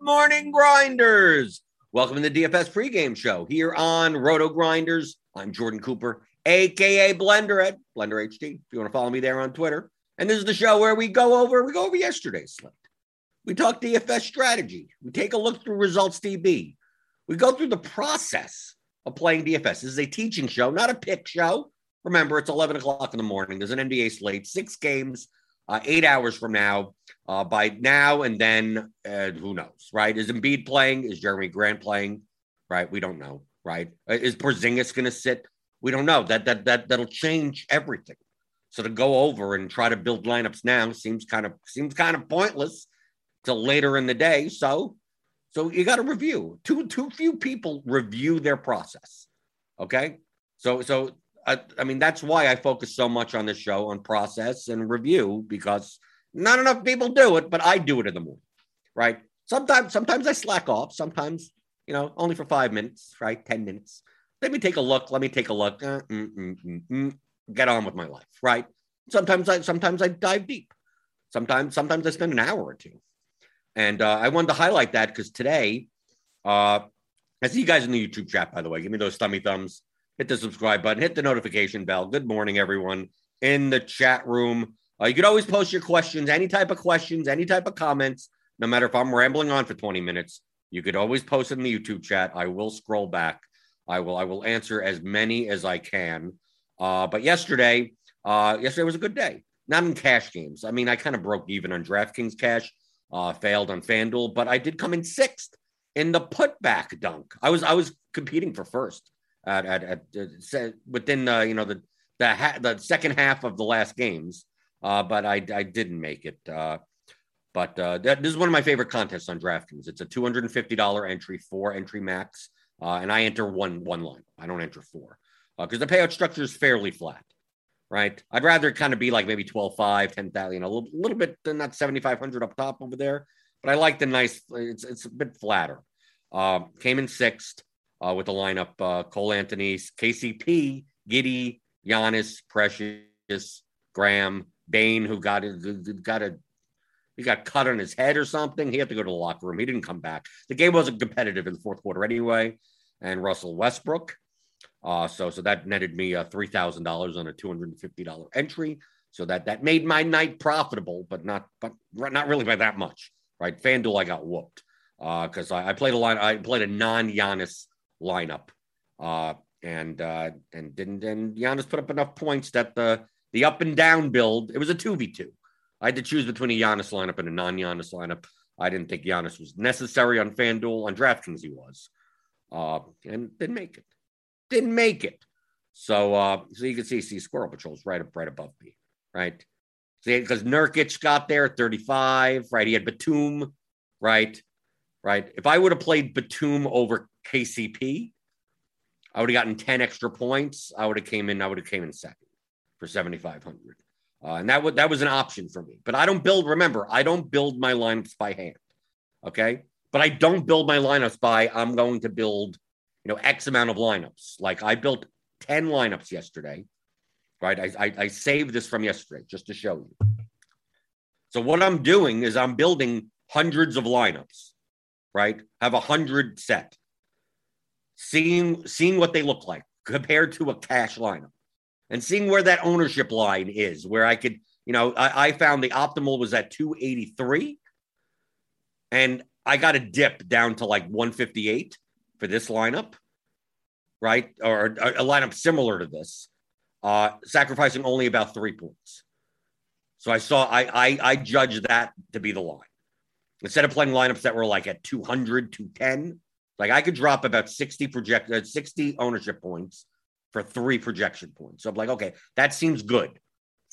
morning, Grinders. Welcome to the DFS pregame show here on Roto Grinders. I'm Jordan Cooper, a.k.a. Blender at Blender HD, if you want to follow me there on Twitter. And this is the show where we go over yesterday's slate. We talk DFS strategy. We take a look through Results DB. We go through the process of playing DFS. This is a teaching show, not a pick show. Remember, it's 11 o'clock in the morning. There's an NBA slate, 6 games, 8 hours from now. By now and then, who knows, right? Is Embiid playing? Is Jeremy Grant playing? Right? We don't know, right? Is Porzingis going to sit? We don't know. That'll change everything. So to go over and try to build lineups now seems kind of pointless till later in the day. So you got to review. Too few people review their process. Okay. So I mean that's why I focus so much on this show on process and review, because not enough people do it, but I do it in the morning, right? Sometimes I slack off. Sometimes, only for 5 minutes, right? 10 minutes. Let me take a look. Get on with my life, right? Sometimes I dive deep. Sometimes I spend an hour or two. And I wanted to highlight that because today, I see you guys in the YouTube chat, by the way. Give me those thummy thumbs. Hit the subscribe button. Hit the notification bell. Good morning, everyone in the chat room. You could always post your questions, any type of comments. No matter if I'm rambling on for 20 minutes, you could always post it in the YouTube chat. I will scroll back. I will answer as many as I can. But yesterday was a good day. Not in cash games. I mean, I kind of broke even on DraftKings cash, failed on FanDuel, but I did come in 6th in the putback dunk. I was competing for first within the second half of the last games, but I didn't make it. This is one of my favorite contests on DraftKings. It's a $250 entry, 4 entry max. And I enter one line. I don't enter 4 because the payout structure is fairly flat, right? I'd rather kind of be like maybe 12,500, 10,000, a little bit, not 7,500 up top over there. But I like the nice. It's a bit flatter. Came in 6th with the lineup: Cole Anthony, KCP, Giddey, Giannis, Precious, Graham, Bane, He got cut on his head or something. He had to go to the locker room. He didn't come back. The game wasn't competitive in the 4th quarter anyway. And Russell Westbrook. So that netted me $3,000 on a $250 entry. So that made my night profitable, but not really by that much, right? FanDuel, I got whooped because I played a non-Giannis lineup and Giannis put up enough points that the up and down build, it was a 2v2. I had to choose between a Giannis lineup and a non-Giannis lineup. I didn't think Giannis was necessary on FanDuel. On DraftKings, he was, and didn't make it. So, so you can see Squirrel Patrol's right above me, right? See, because Nurkic got there at 35, right? He had Batum, right? If I would have played Batum over KCP, I would have gotten 10 extra points. I would have came in second for 7,500. And that was an option for me, but I don't build. Remember, I don't build my lineups by hand, okay? But I don't build my lineups by I'm going to build, X amount of lineups. Like I built 10 lineups yesterday, right? I saved this from yesterday just to show you. So what I'm doing is I'm building hundreds of lineups, right? Have 100 set, seeing what they look like compared to a cash lineup. And seeing where that ownership line is, where I could, I found the optimal was at 283. And I got a dip down to like 158 for this lineup, right? Or a lineup similar to this, sacrificing only about 3 points. So I judged that to be the line. Instead of playing lineups that were like at 200, 210, like I could drop about 60 ownership points for 3 projection points. So I'm like, okay, that seems good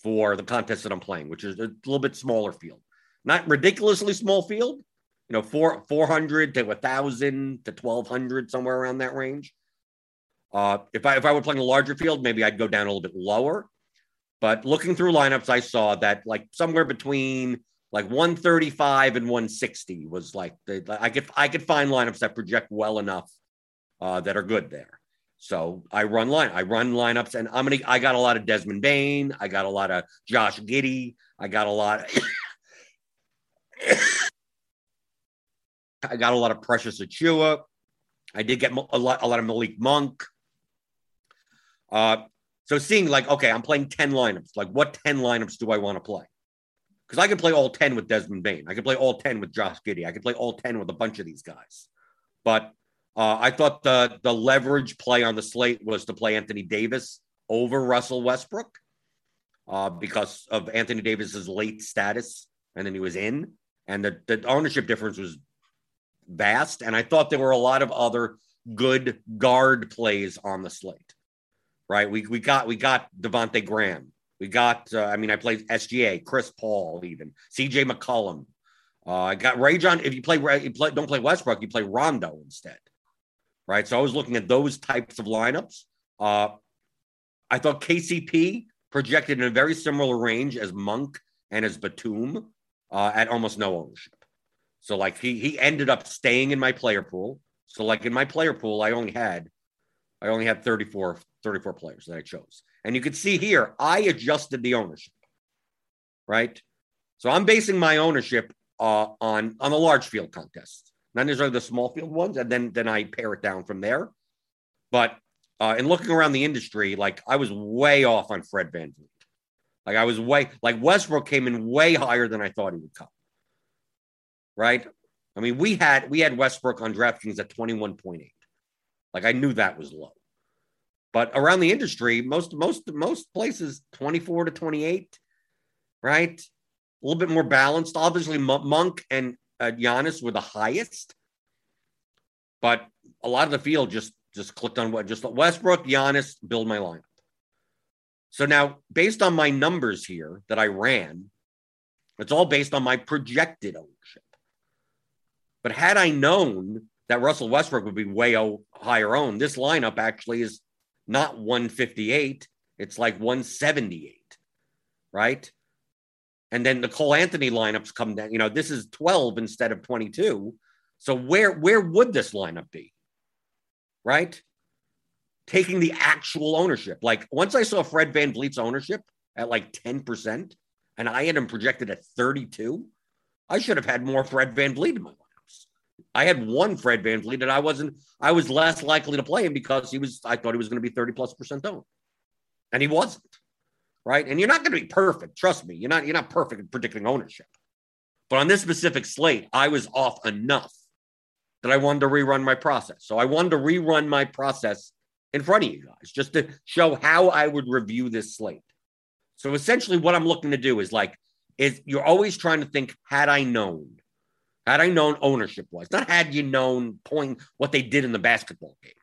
for the contest that I'm playing, which is a little bit smaller field, not ridiculously small field, 400 to 1,000 to 1,200, somewhere around that range. If I were playing a larger field, maybe I'd go down a little bit lower, but looking through lineups, I saw that like somewhere between like 135 and 160 was like, I could find lineups that project well enough that are good there. So I run lineups, and I got a lot of Desmond Bane. I got a lot of Josh Giddey. I got a lot of Precious Achiuwa. I did get a lot of Malik Monk. So seeing like, okay, I'm playing 10 lineups. Like what 10 lineups do I want to play? Because I could play all 10 with Desmond Bane. I could play all 10 with Josh Giddey. I could play all 10 with a bunch of these guys. But I thought the leverage play on the slate was to play Anthony Davis over Russell Westbrook because of Anthony Davis's late status, and then he was in, and the ownership difference was vast. And I thought there were a lot of other good guard plays on the slate, right? We got Devontae Graham. We got I played SGA, Chris Paul, even CJ McCollum. I got Rajon. If don't play Westbrook, you play Rondo instead. Right. So I was looking at those types of lineups. I thought KCP projected in a very similar range as Monk and as Batum at almost no ownership. So like he ended up staying in my player pool. So like in my player pool, I only had 34 players that I chose. And you can see here, I adjusted the ownership. Right. So I'm basing my ownership on the large field contests. Not necessarily the small field ones, and then I pare it down from there. But in looking around the industry, like I was way off on Fred VanVleet. Like I was Westbrook came in way higher than I thought he would come. Right? I mean, we had Westbrook on DraftKings at 21.8. Like I knew that was low. But around the industry, most places 24 to 28, right? A little bit more balanced. Obviously, Monk and Giannis were the highest, but a lot of the field just clicked on what just Westbrook, Giannis, build my lineup. So now, based on my numbers here that I ran, it's all based on my projected ownership. But had I known that Russell Westbrook would be way higher owned, this lineup actually is not 158; it's like 178, right? And then the Cole Anthony lineups come down. This is 12 instead of 22. So where would this lineup be? Right? Taking the actual ownership. Like once I saw Fred VanVleet's ownership at like 10%, and I had him projected at 32, I should have had more Fred VanVleet in my lineups. I had one Fred VanVleet and I was less likely to play him because I thought he was going to be 30+% owned. And he wasn't. right? And you're not going to be perfect. Trust me. You're not perfect at predicting ownership. But on this specific slate, I was off enough that I wanted to rerun my process. So I wanted to rerun my process in front of you guys just to show how I would review this slate. So essentially what I'm looking to do is you're always trying to think, had I known ownership-wise, not had you known what they did in the basketball game.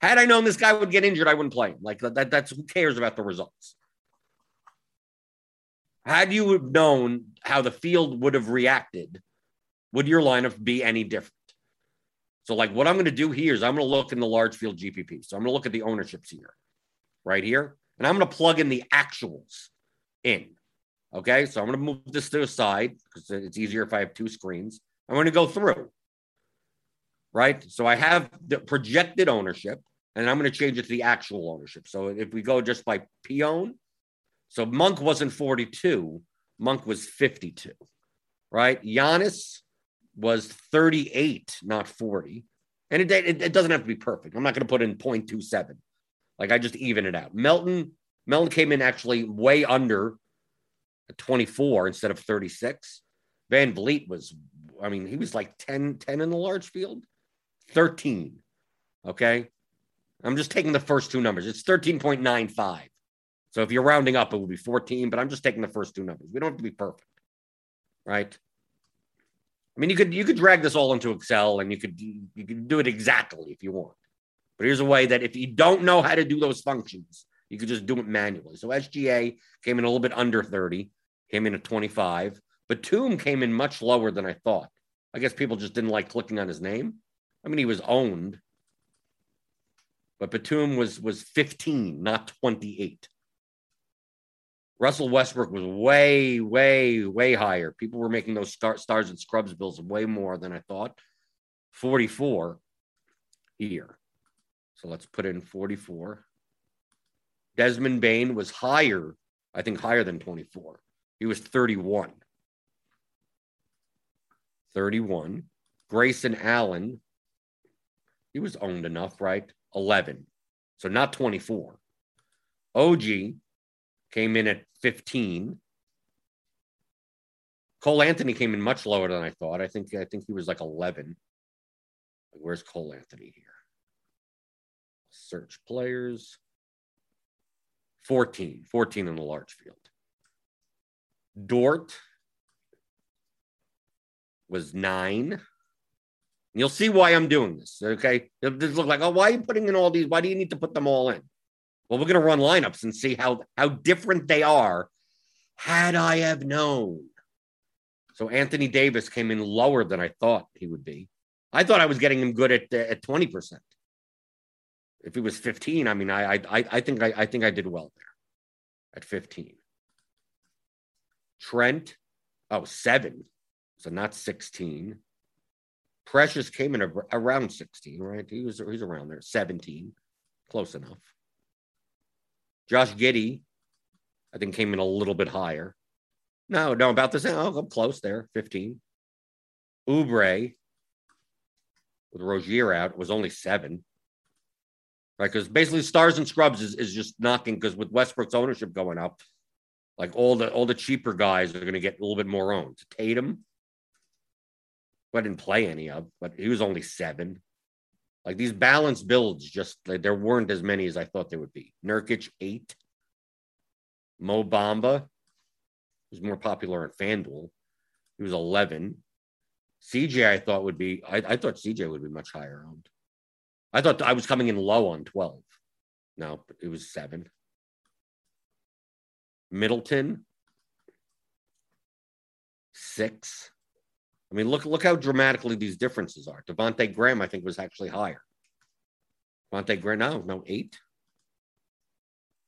Had I known this guy would get injured, I wouldn't play him. That's who cares about the results. Had you have known how the field would have reacted, would your lineup be any different? So what I'm going to do here is I'm going to look in the large field GPP. So I'm going to look at the ownerships here, right here. And I'm going to plug in the actuals in. Okay, so I'm going to move this to the side because it's easier if I have two screens. I'm going to go through, right? So I have the projected ownership, and I'm going to change it to the actual ownership. So if we go just by P-own, so Monk wasn't 42. Monk was 52, right? Giannis was 38, not 40. And it doesn't have to be perfect. I'm not going to put in 0.27. I just even it out. Melton came in actually way under 24 instead of 36. Van Vliet was, he was 10 in the large field, 13. Okay. I'm just taking the first two numbers. It's 13.95. So if you're rounding up, it would be 14, but I'm just taking the first two numbers. We don't have to be perfect, right? You could drag this all into Excel and you could do it exactly if you want. But here's a way that if you don't know how to do those functions, you could just do it manually. So SGA came in a little bit under 30, came in at 25. Batum came in much lower than I thought. I guess people just didn't like clicking on his name. He was owned. But Batum was 15, not 28. Russell Westbrook was way, way, way higher. People were making those stars and scrubs bills way more than I thought. 44 here. So let's put in 44. Desmond Bain was higher, I think higher than 24. He was 31. 31. Grayson Allen, he was owned enough, right? 11. So not 24. OG came in at 15. Cole Anthony came in much lower than I thought. I think he was 11. Where's Cole Anthony here? Search players. 14 in the large field. Dort was 9. And you'll see why I'm doing this, okay? It'll just look why are you putting in all these? Why do you need to put them all in? Well, we're going to run lineups and see how different they are had I have known. So Anthony Davis came in lower than I thought he would be. I thought I was getting him good at 20%. If it was 15, I think I did well there at 15. Trent, 7, so not 16. Precious came in around 16, right? He's around there, 17, close enough. Josh Giddey, I think came in a little bit higher. No, about the same. I'm close there, 15. Oubre, with Rozier out, was only 7. Right, because basically stars and scrubs is just knocking because with Westbrook's ownership going up, all the cheaper guys are going to get a little bit more owned. Tatum, I didn't play any of, but he was only 7. These balanced builds, there weren't as many as I thought there would be. Nurkic, 8. Mo Bamba, who's more popular on FanDuel, he was 11. CJ, I thought CJ would be much higher owned. I thought I was coming in low on 12. No, it was 7. Middleton, 6. Look how dramatically these differences are. Devontae Graham, I think, was actually higher. Devontae Graham, 8.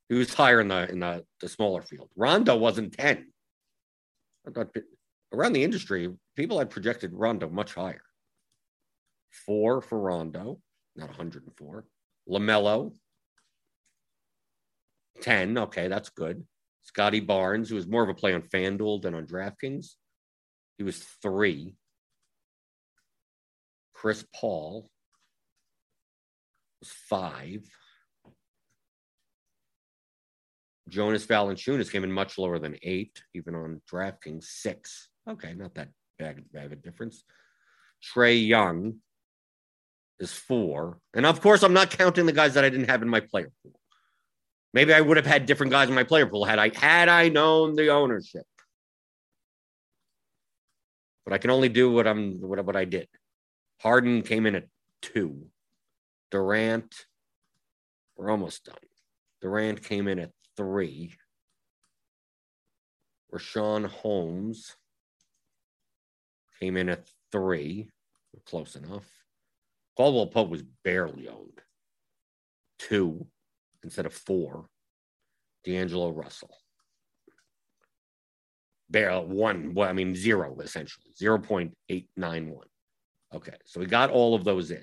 He was higher in the smaller field. Rondo wasn't 10. I thought around the industry, people had projected Rondo much higher. 4 for Rondo. Not 104. LaMelo, 10. Okay, that's good. Scotty Barnes, who was more of a play on FanDuel than on DraftKings, he was 3. Chris Paul was 5. Jonas Valanciunas came in much lower than 8, even on DraftKings 6. Okay, not that bad of a difference. Trey Young is 4. And of course, I'm not counting the guys that I didn't have in my player pool. Maybe I would have had different guys in my player pool had I known the ownership. But I can only do what I did. Harden came in at 2. Durant, we're almost done. Durant came in at 3. Rashawn Holmes came in at 3. Close enough. Caldwell Pope was barely owned. 2 instead of 4. D'Angelo Russell. 0, essentially. 0.891. Okay, so we got all of those in.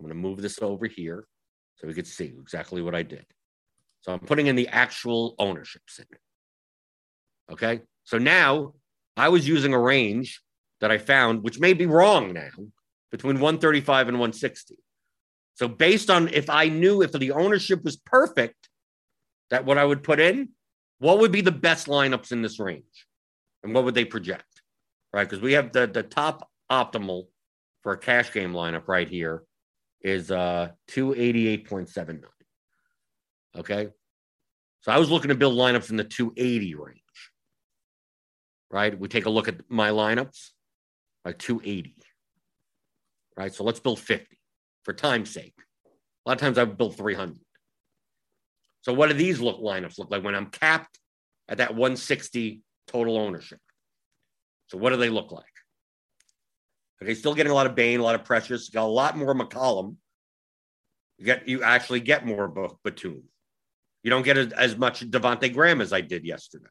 I'm going to move this over here so we could see exactly what I did. So I'm putting in the actual ownerships in it. Okay, so now I was using a range that I found, which may be wrong now, between 135 and 160. So based on if I knew if the ownership was perfect, that what I would put in, what would be the best lineups in this range? And what would they project? Right? Because we have the top optimal for a cash game lineup right here is 288.79. Okay? So I was looking to build lineups in the 280 range. Right? We take a look at my lineups, like 280. Right? So let's build 50 for time's sake. A lot of times I would build 300. So what do these lineups look like when I'm capped at that 160 total ownership? So what do they look like? Okay, still getting a lot of Bane, a lot of Precious. Got a lot more McCollum. You actually get more Batum. You don't get as much Devontae Graham as I did yesterday.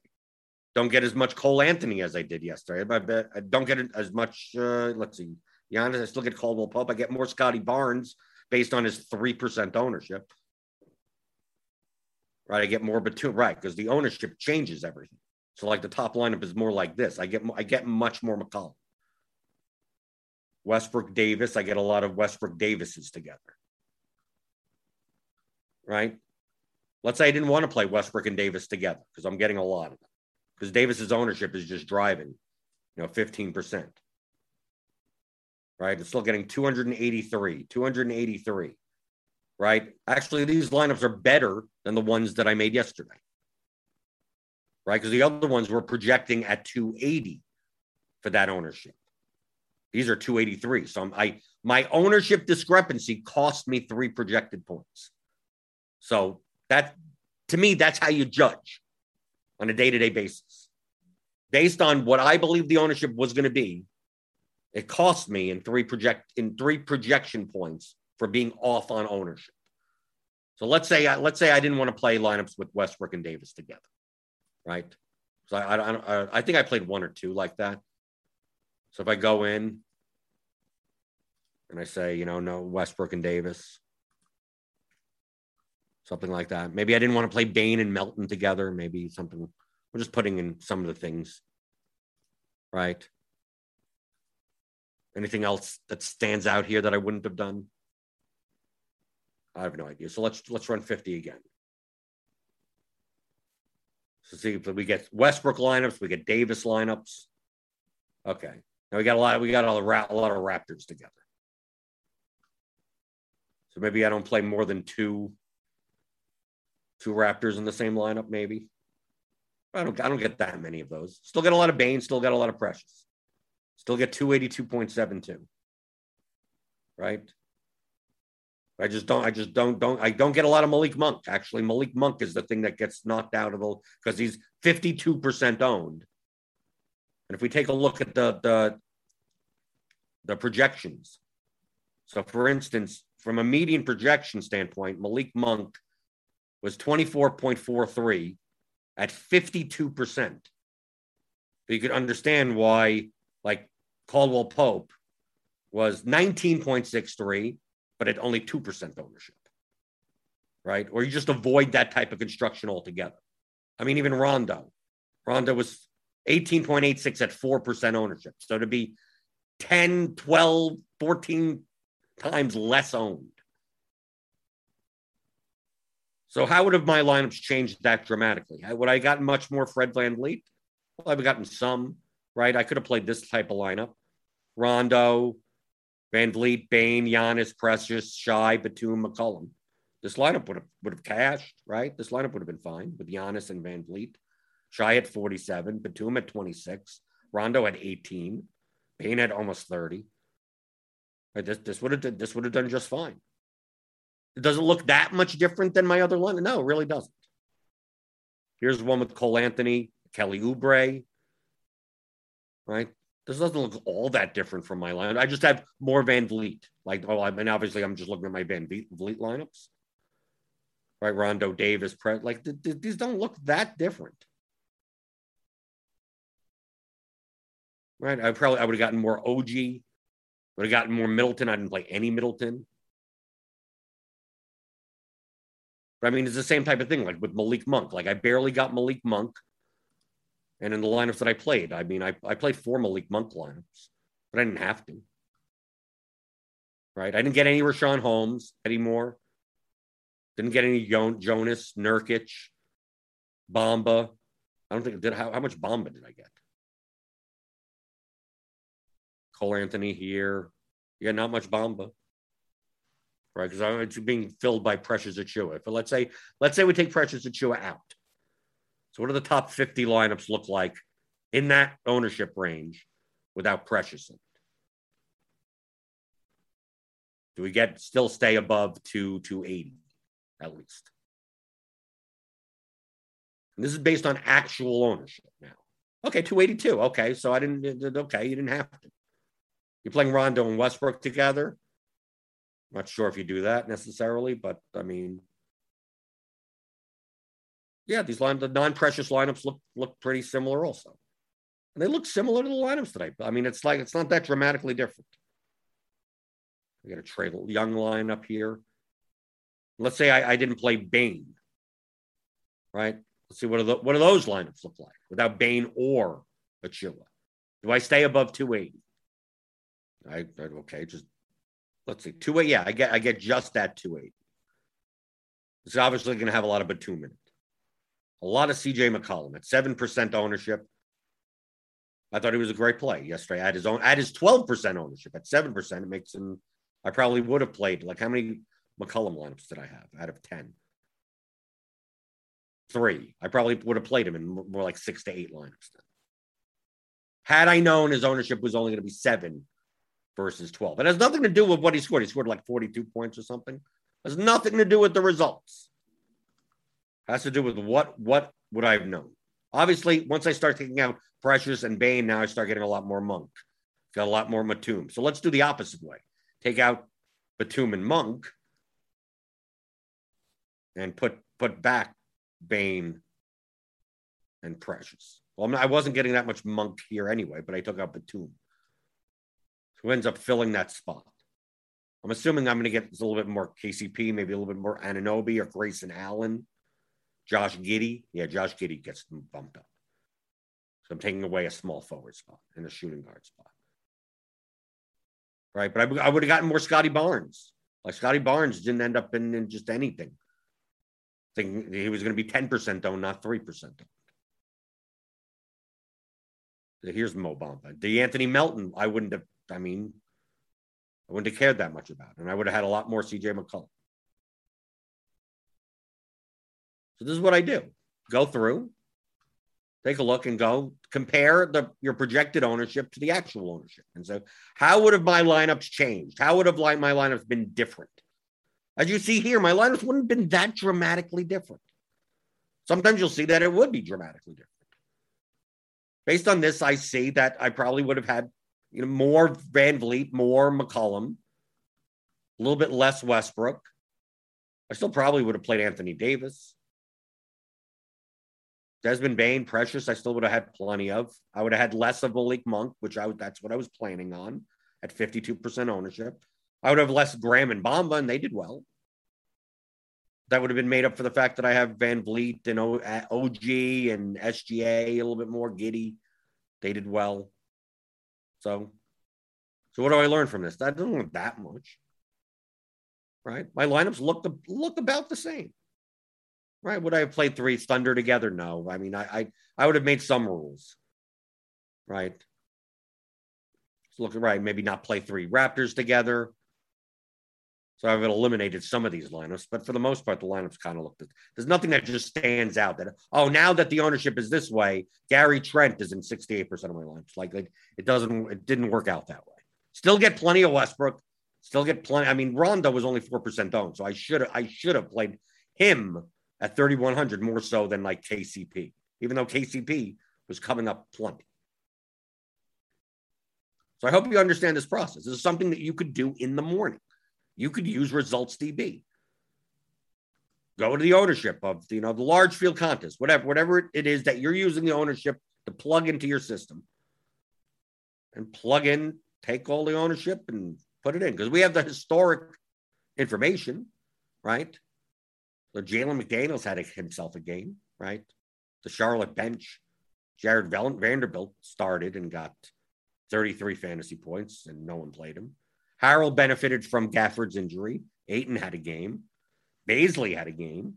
Don't get as much Cole Anthony as I did yesterday. I don't get as much, let's see, Giannis. I still get Caldwell Pope. I get more Scotty Barnes based on his 3% ownership. Right, I get more Batum, right, because the ownership changes everything. So, like, the top lineup is more like this. I get much more McCollum. Westbrook Davis, I get a lot of Westbrook Davises together. Right? Let's say I didn't want to play Westbrook and Davis together because I'm getting a lot of them. Because Davis's ownership is just driving, 15%. Right? It's still getting 283. Right? Actually, these lineups are better than the ones that I made yesterday. Right? Because the other ones were projecting at 280 for that ownership. These are 283. So my ownership discrepancy cost me 3 projected points. So that, to me, that's how you judge on a day-to-day basis. Based on what I believe the ownership was going to be, it cost me in three projection points for being off on ownership. So let's say I didn't want to play lineups with Westbrook and Davis together, right? So I think I played 1 or 2 like that. So if I go in and I say, no Westbrook and Davis, something like that. Maybe I didn't want to play Bane and Melton together. Maybe something. We're just putting in some of the things, right? Anything else that stands out here that I wouldn't have done? I have no idea. So let's run 50 again. So see if we get Westbrook lineups, we get Davis lineups. Okay. Now we got a lot of Raptors together. So maybe I don't play more than two Raptors in the same lineup, maybe. I don't get that many of those. Still got a lot of Bane, still got a lot of Precious. Still get 282.72. Right? I don't get a lot of Malik Monk. Actually, Malik Monk is the thing that gets knocked out of the, because he's 52% owned. And if we take a look at the projections. So for instance, from a median projection standpoint, Malik Monk was 24.43 at 52%. So you could understand why, like, Caldwell Pope was 19.63. but at only 2% ownership, right? Or you just avoid that type of construction altogether. I mean, even Rondo was 18.86 at 4% ownership. So to be 10, 12, 14 times less owned. So how would have my lineups changed that dramatically? Would I gotten much more Fred VanVleet? Well, I've gotten some, right? I could have played this type of lineup. Rondo, VanVleet, Bane, Giannis, Precious, Shai, Batum, McCollum. This lineup would have cashed, right? This lineup would have been fine with Giannis and VanVleet. Shai at 47, Batum at 26, Rondo at 18, Bane at almost 30. Right, this would have done just fine. It doesn't look that much different than my other lineup. No, it really doesn't. Here's one with Cole Anthony, Kelly Oubre, right? This doesn't look all that different from my lineup. I just have more VanVleet. Obviously I'm just looking at my VanVleet lineups, right? Rondo, Davis, Pratt. These don't look that different, right? I would have gotten more OG. Would have gotten more Middleton. I didn't play any Middleton. But I mean, it's the same type of thing, like with Malik Monk. I barely got Malik Monk. And in the lineups that I played, I played four Malik Monk lineups, but I didn't have to, right? I didn't get any Rashawn Holmes anymore. Didn't get any Jonas, Nurkic, Bamba. I don't think it did. How much Bamba did I get? Cole Anthony here. Yeah, not much Bamba, right? Because it's being filled by Precious Achiuwa. But let's say we take Precious Achiuwa out. So what do the top 50 lineups look like in that ownership range without Precious in it? Do we still stay above 280 at least? And this is based on actual ownership now. Okay, 282. Okay, so you didn't have to. You're playing Rondo and Westbrook together. Not sure if you do that necessarily, but I mean... yeah, the non-Precious lineups look pretty similar also. And they look similar to the lineups today. I mean, it's not that dramatically different. I got to trade a young line up here. Let's say I didn't play Bane, right? Let's see what do those lineups look like without Bane or Achiuwa. Do I stay above 280? Let's see, 280. Yeah, I get just that 280. It's obviously going to have a lot of Batum in it. A lot of CJ McCollum at 7% ownership. I thought he was a great play yesterday. At his 12% ownership, at 7%, it makes him. I probably would have played. How many McCollum lineups did I have out of 10? 3. I probably would have played him in more like 6 to 8 lineups then. Had I known his ownership was only going to be 7 versus 12, it has nothing to do with what he scored. He scored like 42 points or something. It has nothing to do with the results. Has to do with what would I have known? Obviously, once I start taking out Precious and Bane, now I start getting a lot more Monk. Got a lot more Batum. So let's do the opposite way. Take out Batum and Monk and put back Bane and Precious. Well, I wasn't getting that much Monk here anyway, but I took out Batum, who ends up filling that spot. I'm assuming I'm going to get a little bit more KCP, maybe a little bit more Anunoby or Grayson Allen. Josh Giddey. Yeah, Josh Giddey gets bumped up. So I'm taking away a small forward spot and a shooting guard spot. Right, but I would have gotten more Scotty Barnes. Scotty Barnes didn't end up in just anything. Thinking he was going to be 10% owned, not 3% owned. So here's Mo Bamba. DeAnthony Melton, I wouldn't have cared that much about. And I would have had a lot more CJ McCollum. So this is what I do. Go through, take a look, and go compare your projected ownership to the actual ownership. And so how would have my lineups changed? How would have my lineups been different? As you see here, my lineups wouldn't have been that dramatically different. Sometimes you'll see that it would be dramatically different. Based on this, I see that I probably would have had more VanVleet, more McCollum, a little bit less Westbrook. I still probably would have played Anthony Davis. Desmond Bane, Precious, I still would have had plenty of. I would have had less of Malik Monk, that's what I was planning on at 52% ownership. I would have less Graham and Bamba, and they did well. That would have been made up for the fact that I have VanVleet and OG and SGA, a little bit more Giddey. They did well. So what do I learn from this? I don't learn that much, right? My lineups look about the same. Right. Would I have played three Thunder together? No. I mean, I would have made some rules. Right. So look, right. Maybe not play three Raptors together. So I've eliminated some of these lineups, but for the most part, the lineups kind of looked. There's nothing that just stands out that, oh, now that the ownership is this way, Gary Trent is in 68% of my lineups. Like it didn't work out that way. Still get plenty of Westbrook. Still get plenty. I mean, Rondo was only 4% owned, so I should have played him at 3,100 more so than like KCP, even though KCP was coming up plenty. So I hope you understand this process. This is something that you could do in the morning. You could use Results DB. Go to the ownership of the large field contest, whatever it is that you're using the ownership to plug into your system, and plug in, take all the ownership and put it in, because we have the historic information, right? So Jalen McDaniels had himself a game, right? The Charlotte bench, Jared Vanderbilt started and got 33 fantasy points, and no one played him. Harrell benefited from Gafford's injury. Ayton had a game. Baisley had a game.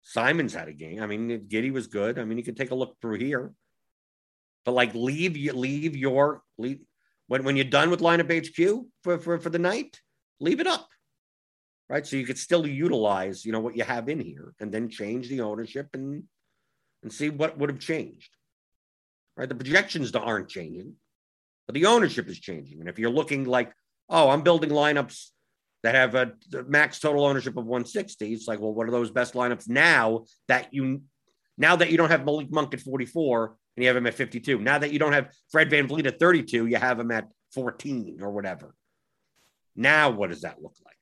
Simons had a game. I mean, Giddey was good. I mean, you could take a look through here. But like, leave your when you're done with lineup HQ for the night, leave it up, right? So you could still utilize what you have in here, and then change the ownership and see what would have changed, right? The projections aren't changing, but the ownership is changing. And if you're looking like, oh, I'm building lineups that have a max total ownership of 160. It's like, well, what are those best lineups now that you don't have Malik Monk at 44 and you have him at 52? Now that you don't have Fred VanVleet at 32, you have him at 14 or whatever. Now, what does that look like?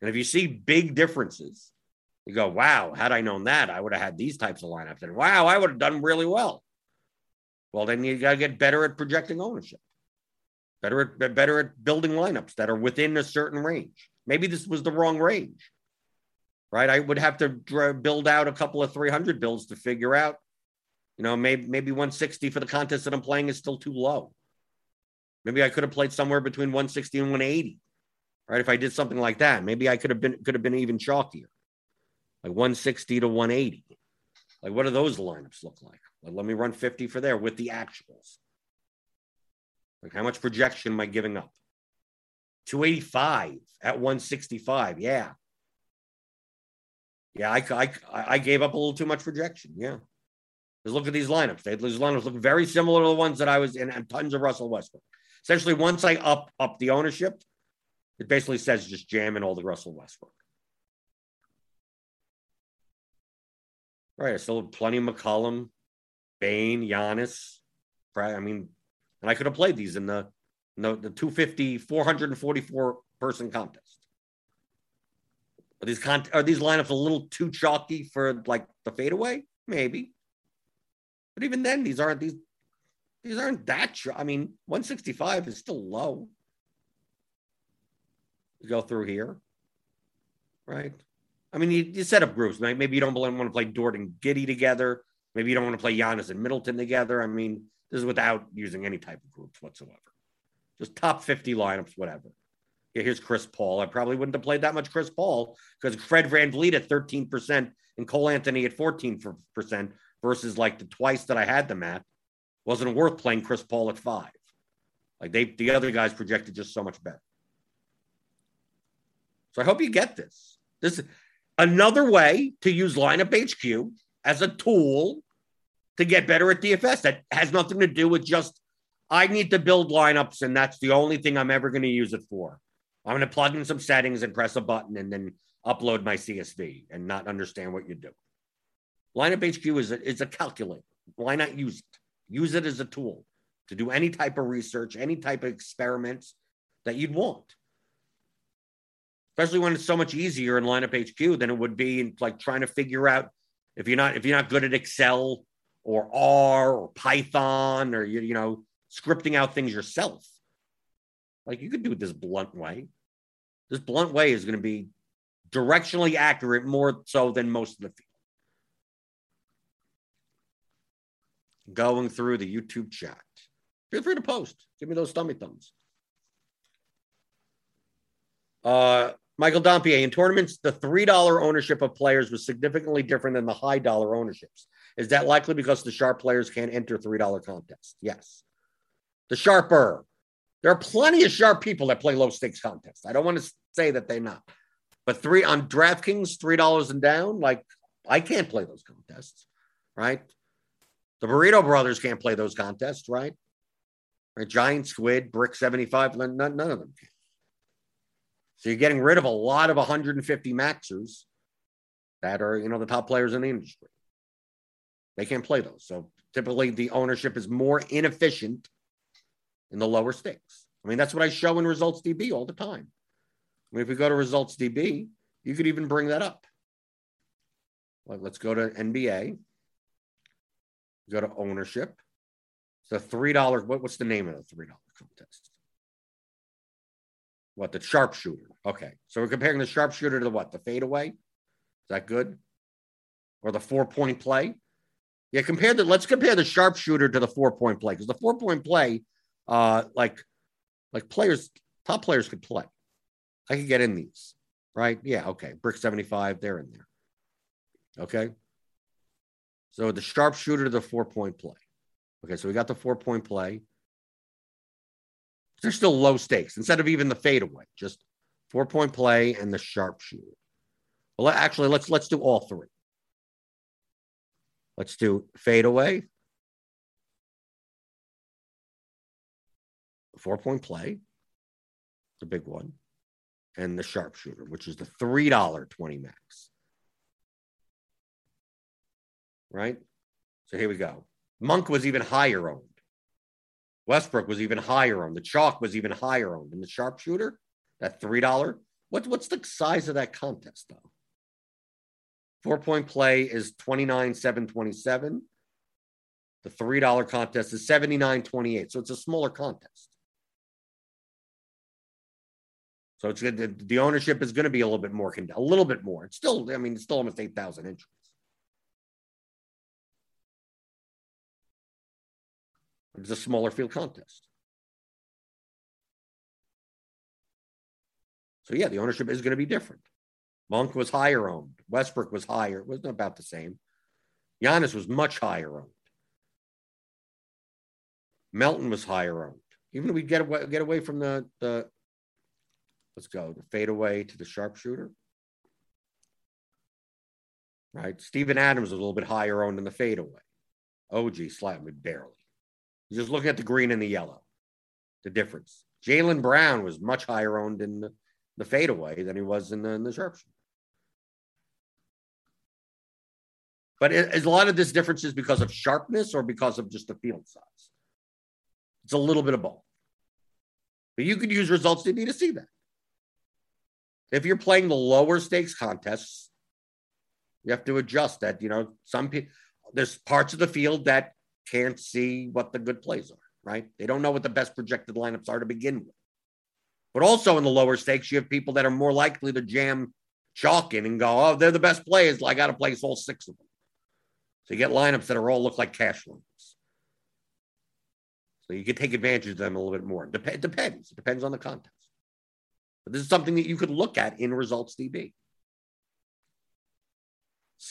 And if you see big differences, you go, wow, had I known that, I would have had these types of lineups. And wow, I would have done really well. Well, then you got to get better at projecting ownership. Better at building lineups that are within a certain range. Maybe this was the wrong range, right? I would have to build out a couple of 300 builds to figure out, maybe 160 for the contest that I'm playing is still too low. Maybe I could have played somewhere between 160 and 180, right? If I did something like that, maybe I could have been even chalkier, like 160 to 180. Like, what do those lineups look like? Like, let me run 50 for there with the actuals. Like, how much projection am I giving up? 285 at 165. Yeah. Yeah, I gave up a little too much projection. Yeah. Just look at these lineups. These lineups look very similar to the ones that I was in, and tons of Russell Westbrook. Essentially, once I up the ownership, it basically says just jam in all the Russell Westbrook. All right. I still have plenty of McCollum, Bane, Giannis. I mean, and I could have played these in the 250, 444 person contest. Are these lineups a little too chalky for like the fadeaway? Maybe. But even then, these aren't that. I mean, 165 is still low. You go through here, right? I mean, you set up groups. Right? Maybe you don't want to play Dort and Giddey together. Maybe you don't want to play Giannis and Middleton together. I mean, this is without using any type of groups whatsoever. Just top 50 lineups, whatever. Yeah, here's Chris Paul. I probably wouldn't have played that much Chris Paul because Fred VanVleet at 13% and Cole Anthony at 14% versus like the twice that I had them at wasn't worth playing Chris Paul at 5. Like the other guys projected just so much better. So I hope you get this. This is another way to use Lineup HQ as a tool to get better at DFS. That has nothing to do with just, I need to build lineups and that's the only thing I'm ever going to use it for. I'm going to plug in some settings and press a button and then upload my CSV and not understand what you do. Lineup HQ is a calculator. Why not use it? Use it as a tool to do any type of research, any type of experiments that you'd want. Especially when it's so much easier in Lineup HQ than it would be in like trying to figure out if you're not good at Excel or R or Python or, scripting out things yourself. Like you could do it this blunt way. This blunt way is going to be directionally accurate more so than most of the field. Going through the YouTube chat. Feel free to post. Give me those stummy thumbs. Michael Dompier, in tournaments, the $3 ownership of players was significantly different than the high dollar ownerships. Is that likely because the sharp players can't enter $3 contests? Yes. The sharper. There are plenty of sharp people that play low stakes contests. I don't want to say that they're not. But three on DraftKings, $3 and down, like I can't play those contests, right? The Burrito Brothers can't play those contests, right? Right? Giant Squid, Brick 75, none of them can. So you're getting rid of a lot of 150 maxers that are, you know, the top players in the industry. They can't play those. So typically the ownership is more inefficient in the lower stakes. I mean, that's what I show in Results DB all the time. I mean, if we go to Results DB, you could even bring that up. Well, let's go to NBA. Go to ownership. So $3. What's the name of the $3 contest? What, the sharpshooter? Okay, so we're comparing the sharpshooter to the what? The fadeaway? Is that good? Or the 4-point play? Yeah, let's compare the sharpshooter to the 4-point play, because the 4-point play, like players, top players could play. I could get in these, right? Yeah, okay. Brick 75, they're in there. Okay. So the sharpshooter to the 4-point play. Okay, so we got the 4-point play. They're still low stakes instead of even the fadeaway, just 4-point play and the sharpshooter. Well, actually, let's do all three. Let's do fadeaway, 4-point play, the big one, and the sharpshooter, which is the $3.20 max. Right? So here we go. Monk was even higher owned. Westbrook was even higher owned. The chalk was even higher owned. And the sharpshooter, that $3. What's the size of that contest, though? 4-point play is $29,727. The $3 contest is $79.28. So it's a smaller contest. So it's good. The ownership is going to be a little bit more. It's still, I mean, it's still almost 8,000 entries. It's a smaller field contest. So yeah, the ownership is going to be different. Monk was higher owned. Westbrook was higher. It wasn't about the same. Giannis was much higher owned. Melton was higher owned. Even if we get away from the let's go, the fadeaway to the sharpshooter. Right? Steven Adams was a little bit higher owned than the fadeaway. OG slightly, barely. Just looking at the green and the yellow, the difference. Jaylen Brown was much higher owned in the fadeaway than he was in the sharpshooter. But is a lot of this difference is because of sharpness or because of just the field size? It's a little bit of both. But you could use Results DB to see that. If you're playing the lower stakes contests, you have to adjust that. You know, some people, there's parts of the field that can't see what the good plays are, right? They don't know what the best projected lineups are to begin with. But also in the lower stakes, you have people that are more likely to jam chalk in and go, oh, they're the best players. I got to place all six of them. So you get lineups that are all look like cash lineups. So you can take advantage of them a little bit more. It depends. It depends on the context. But this is something that you could look at in Results DB.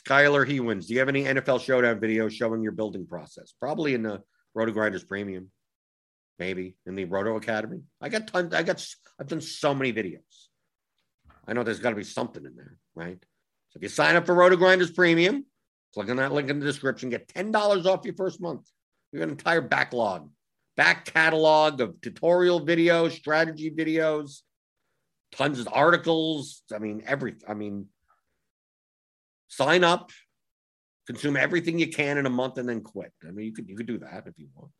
Skylar Hewins, do you have any NFL Showdown video showing your building process? Probably in the Roto Grinders Premium, maybe in the Roto Academy. I've done so many videos. I know there's got to be something in there, right? So if you sign up for Roto Grinders Premium, click on that link in the description, get $10 off your first month. You got an entire back catalog of tutorial videos, strategy videos, tons of articles. I mean, everything. I mean, sign up, consume everything you can in a month, and then quit. I mean, you could do that if you want.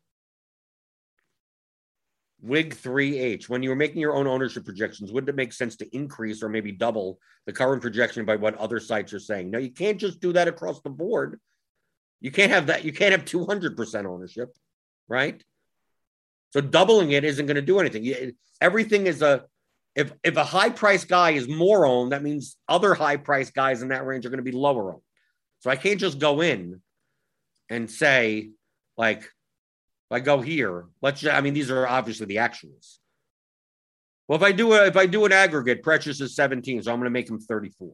Wig3H, when you were making your own ownership projections, wouldn't it make sense to increase or maybe double the current projection by what other sites are saying? No, you can't just do that across the board. You can't have that. You can't have 200% ownership, right? So doubling it isn't going to do anything. Everything is a... If a high-priced guy is more owned, that means other high-priced guys in that range are going to be lower owned. So I can't just go in and say, if I go here, these are obviously the actuals. Well, if I do an aggregate, Precious is 17, so I'm going to make him 34.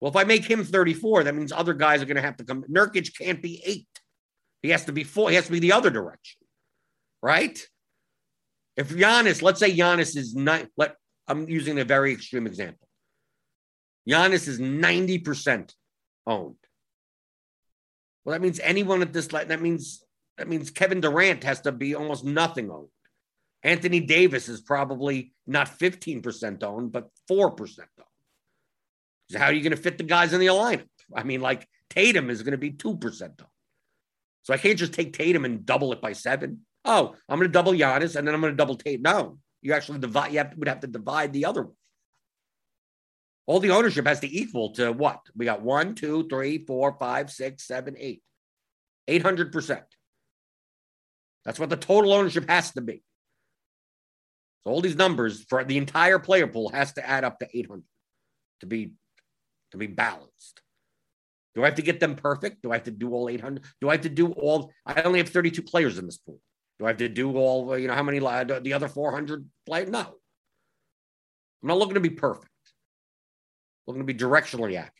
Well, if I make him 34, that means other guys are going to have to come. Nurkic can't be 8. He has to be 4. He has to be the other direction, right? If Giannis, let's say Giannis is 9. I'm using a very extreme example. Giannis is 90% owned. Well, that means anyone at this level, that means Kevin Durant has to be almost nothing owned. Anthony Davis is probably not 15% owned, but 4% owned. So how are you going to fit the guys in the lineup? I mean, like Tatum is going to be 2% owned. So I can't just take Tatum and double it by 7. Oh, I'm going to double Giannis and then I'm going to double Tatum. No, you actually divide. You would have to divide the other one. All the ownership has to equal to what? We got 1, 2, 3, 4, 5, 6, 7, 8. 800%. That's what the total ownership has to be. So all these numbers for the entire player pool has to add up to 800 to be balanced. Do I have to get them perfect? Do I have to do all 800? Do I have to do all? I only have 32 players in this pool. Do I have to do all, how many, the other 400 players? No. I'm not looking to be perfect. We're going to be directionally accurate.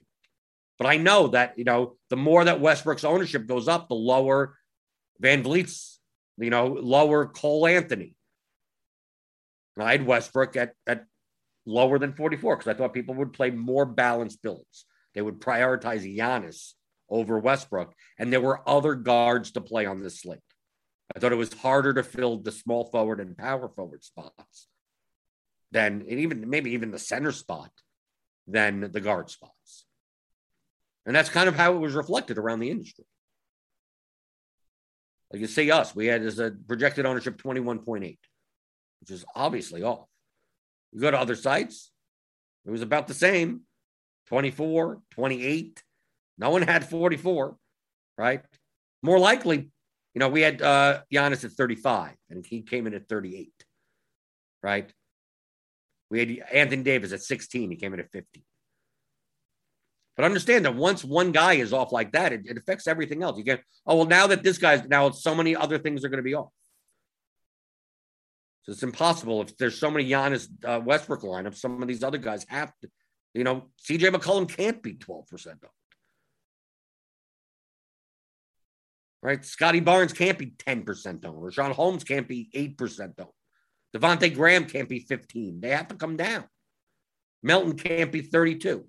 But I know that, the more that Westbrook's ownership goes up, the lower Van Vliet's, lower Cole Anthony. And I had Westbrook at lower than 44 because I thought people would play more balanced builds. They would prioritize Giannis over Westbrook. And there were other guards to play on this slate. I thought it was harder to fill the small forward and power forward spots than, and even the center spot, than the guard spots. And that's kind of how it was reflected around the industry. Like you see us, we had as a projected ownership 21.8, which is obviously off. You go to other sites, it was about the same, 24, 28. No one had 44, right? More likely, we had Giannis at 35, and he came in at 38, right? We had Anthony Davis at 16. He came in at 50. But understand that once one guy is off like that, it affects everything else. You get, now that this guy's, now so many other things are going to be off. So it's impossible if there's so many Giannis Westbrook lineups, some of these other guys have to, CJ McCollum can't be 12% owned. Right? Scotty Barnes can't be 10% owned. Rashawn Holmes can't be 8% owned. Devontae Graham can't be 15. They have to come down. Melton can't be 32.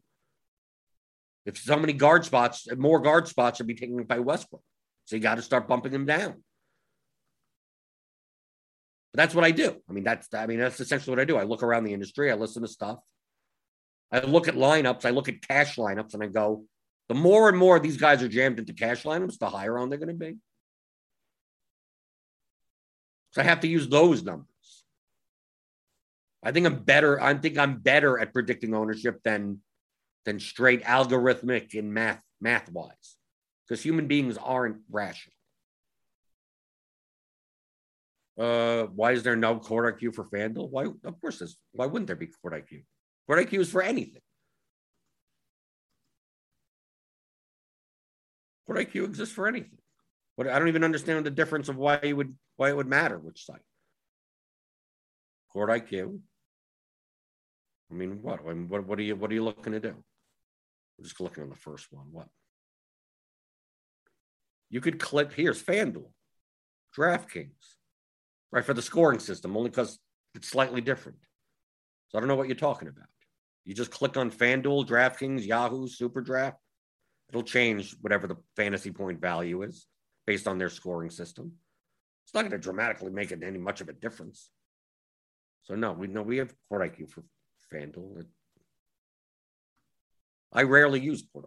If so many guard spots, more guard spots are being taken by Westbrook. So you got to start bumping them down. But that's what I do. That's essentially what I do. I look around the industry. I listen to stuff. I look at lineups. I look at cash lineups, and I go, the more and more these guys are jammed into cash lineups, the higher on they're going to be. So I have to use those numbers. I think I'm better at predicting ownership than straight algorithmic and math-wise, because human beings aren't rational. Why is there no Court IQ for FanDuel? Why? Of course, why wouldn't there be Court IQ? Court IQ is for anything. Court IQ exists for anything. But I don't even understand the difference of why it would matter which site. Court IQ. What are you looking to do? I'm just clicking on the first one. What? You could click, here's FanDuel, DraftKings, right, for the scoring system, only because it's slightly different. So I don't know what you're talking about. You just click on FanDuel, DraftKings, Yahoo, SuperDraft. It'll change whatever the fantasy point value is based on their scoring system. It's not going to dramatically make it any much of a difference. So no, we have Court IQ for FanDuel. I rarely use Court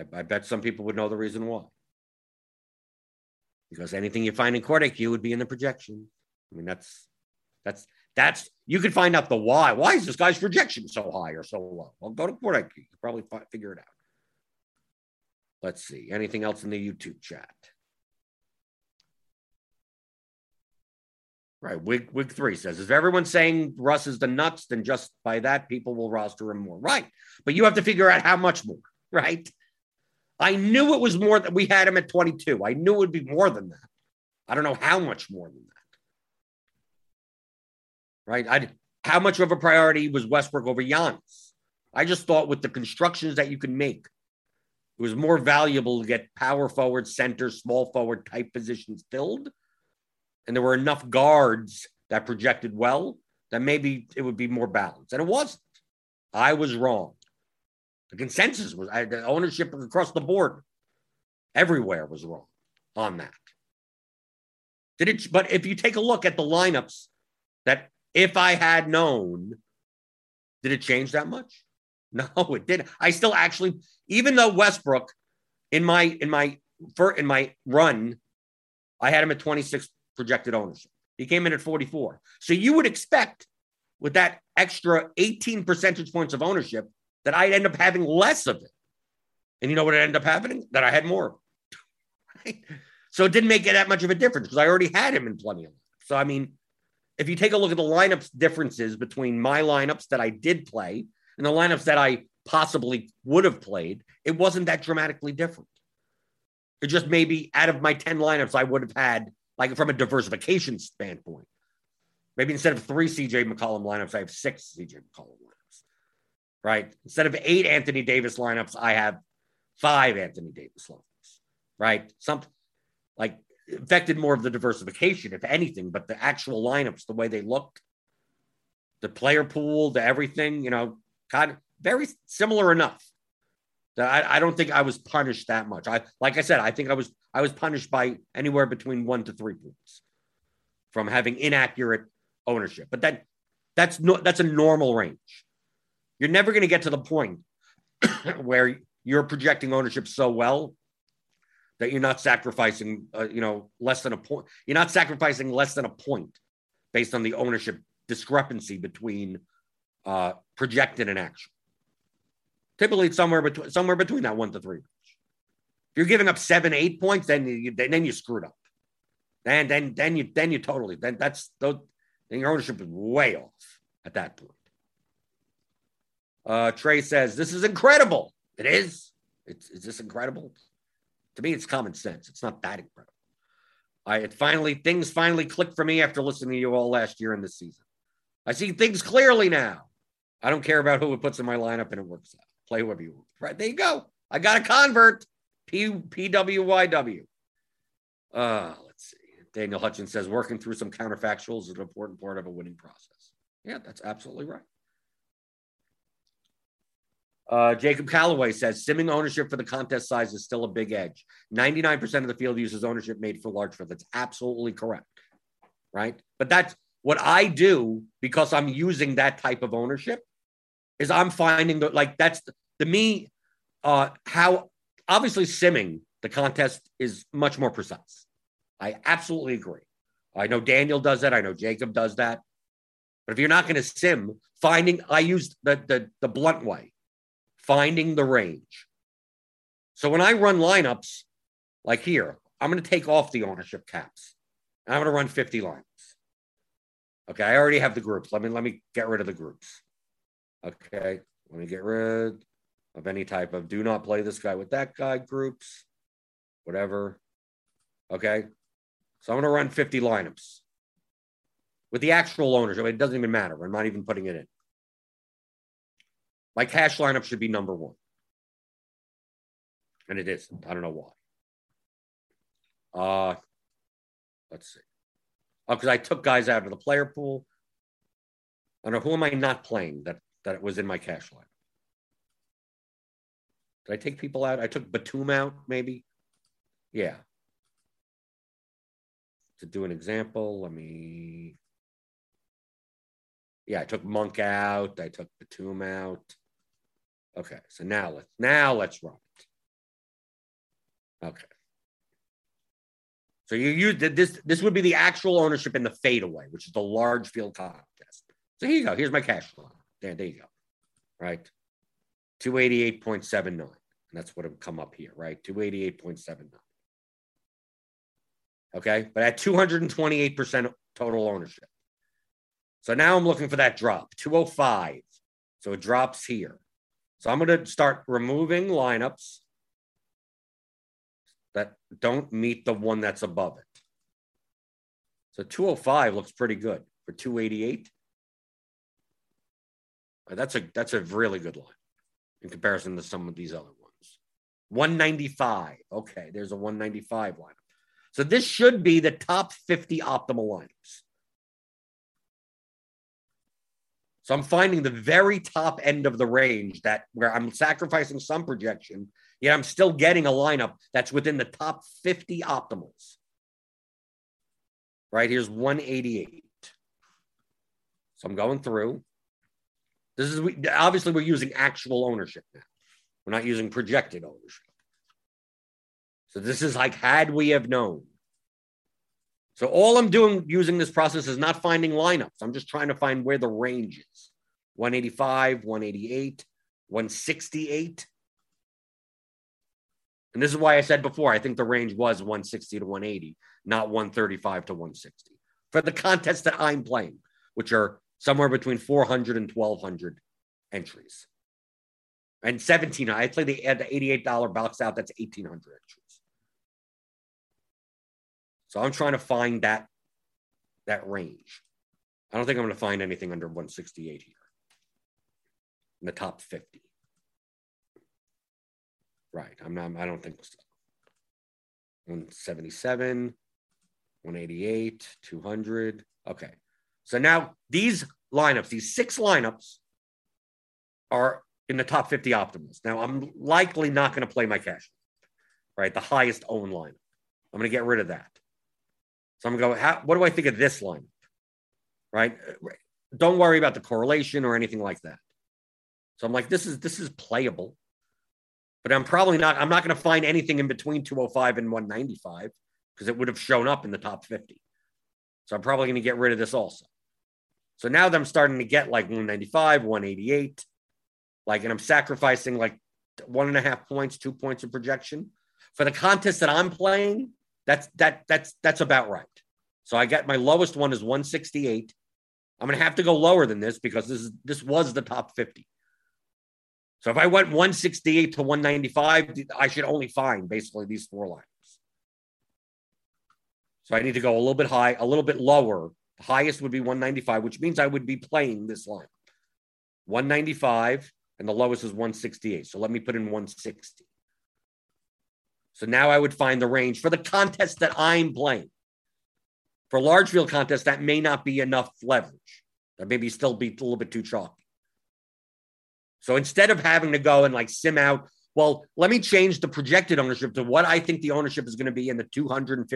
IQ. I bet some people would know the reason why. Because anything you find in Court IQ would be in the projection. That's you can find out the why. Why is this guy's projection so high or so low? Well, go to Court IQ. You can probably figure it out. Let's see. Anything else in the YouTube chat? Right, Wig3 says, if everyone's saying Russ is the nuts, then just by that, people will roster him more. Right, but you have to figure out how much more, right? I knew it was more that we had him at 22. I knew it would be more than that. I don't know how much more than that. right? How much of a priority was Westbrook over Giannis? I just thought with the constructions that you can make, it was more valuable to get power forward, center, small forward type positions filled. And there were enough guards that projected well that maybe it would be more balanced. And it wasn't. I was wrong. The consensus was the ownership across the board, everywhere was wrong on that. But if you take a look at the lineups that if I had known, did it change that much? No, it didn't. I still actually, even though Westbrook in my run, I had him at 26 projected ownership. He came in at 44. So you would expect with that extra 18 percentage points of ownership that I'd end up having less of it. And you know what ended up happening? That I had more. Right? So it didn't make it that much of a difference because I already had him in plenty of them. So, I mean, if you take a look at the lineups differences between my lineups that I did play and the lineups that I possibly would have played, it wasn't that dramatically different. It just maybe out of my 10 lineups, I would have had, like from a diversification standpoint, maybe instead of 3 CJ McCollum lineups, I have 6 CJ McCollum lineups, right? Instead of 8 Anthony Davis lineups, I have 5 Anthony Davis lineups, right? Something like affected more of the diversification, if anything, but the actual lineups, the way they looked, the player pool, the everything, you know, kind of very similar enough that I don't think I was punished that much. I think I was punished by anywhere between 1 to 3 points from having inaccurate ownership. But that's a normal range. You're never going to get to the point where you're projecting ownership so well that you're not sacrificing, less than a point. You're not sacrificing less than a point based on the ownership discrepancy between projected and actual. Typically, it's somewhere between that 1 to 3 range. If you're giving up 7, 8 points, then you screwed up. Then your ownership is way off at that point. Trey says this is incredible. It is. Is this incredible? To me, it's common sense. It's not that incredible. Things finally clicked for me after listening to you all last year and this season. I see things clearly now. I don't care about who it puts in my lineup, and it works out. Play whoever you want. Right, there you go. I got a convert. PWYW. Let's see. Daniel Hutchins says, working through some counterfactuals is an important part of a winning process. Yeah, that's absolutely right. Jacob Calloway says, simming ownership for the contest size is still a big edge. 99% of the field uses ownership made for large field. That's absolutely correct. Right? But that's what I do because I'm using that type of ownership is I'm finding that how obviously simming the contest is much more precise. I absolutely agree. I know Daniel does that. I know Jacob does that. But if you're not going to sim, I used the blunt way. Finding the range. So when I run lineups, like here, I'm going to take off the ownership caps. And I'm going to run 50 lineups. Okay, I already have the groups. Let me get rid of the groups. Okay, let me get rid of any type of do not play this guy with that guy groups, whatever. Okay, so I'm going to run 50 lineups. With the actual ownership, it doesn't even matter. I'm not even putting it in. My cash lineup should be number one. And it isn't. I don't know why. Let's see. Oh, because I took guys out of the player pool. I don't know. Who am I not playing that was in my cash lineup? Did I take people out? I took Batum out, maybe? Yeah. To do an example, I took Monk out. I took Batum out. Okay, so now let's run it. Okay. So you did this. This would be the actual ownership in the fadeaway, which is the large field contest. So here you go. Here's my cash line. There you go. Right, 288.79, and that's what it would come up here. Right, 288.79. Okay, but at 228% total ownership. So now I'm looking for that drop, 205. So it drops here. So I'm going to start removing lineups that don't meet the one that's above it. So 205 looks pretty good for 288. That's a really good line in comparison to some of these other ones. 195. Okay, there's a 195 lineup. So this should be the top 50 optimal lineups. So I'm finding the very top end of the range that where I'm sacrificing some projection, yet I'm still getting a lineup that's within the top 50 optimals. Right, here's 188. So I'm going through. This is obviously we're using actual ownership now. We're not using projected ownership. So this is like had we have known. So all I'm doing using this process is not finding lineups. I'm just trying to find where the range is. 185, 188, 168. And this is why I said before, I think the range was 160 to 180, not 135 to 160. For the contests that I'm playing, which are somewhere between 400 and 1,200 entries. And 17, I played the $88 box out, that's 1,800 entries. So I'm trying to find that range. I don't think I'm going to find anything under 168 here in the top 50. Right. I don't think so. 177, 188, 200. Okay. So now these lineups, these six lineups are in the top 50 optimals. Now I'm likely not going to play my cash, right? The highest owned lineup. I'm going to get rid of that. So I'm going to go, what do I think of this lineup, right? Don't worry about the correlation or anything like that. So I'm like, this is playable, but I'm not going to find anything in between 205 and 195 because it would have shown up in the top 50. So I'm probably going to get rid of this also. So now that I'm starting to get like 195, 188, and I'm sacrificing 1.5 points, 2 points of projection for the contest that I'm playing. That's about right. So I got my lowest one is 168. I'm going to have to go lower than this because this was the top 50. So if I went 168 to 195, I should only find basically these four lineups. So I need to go a little bit high, a little bit lower. The highest would be 195, which means I would be playing this line. 195 and the lowest is 168. So let me put in 160. So now I would find the range for the contest that I'm playing. For large field contests, that may not be enough leverage. That maybe still be a little bit too chalky. So instead of having to go and sim out, well, let me change the projected ownership to what I think the ownership is going to be in the $250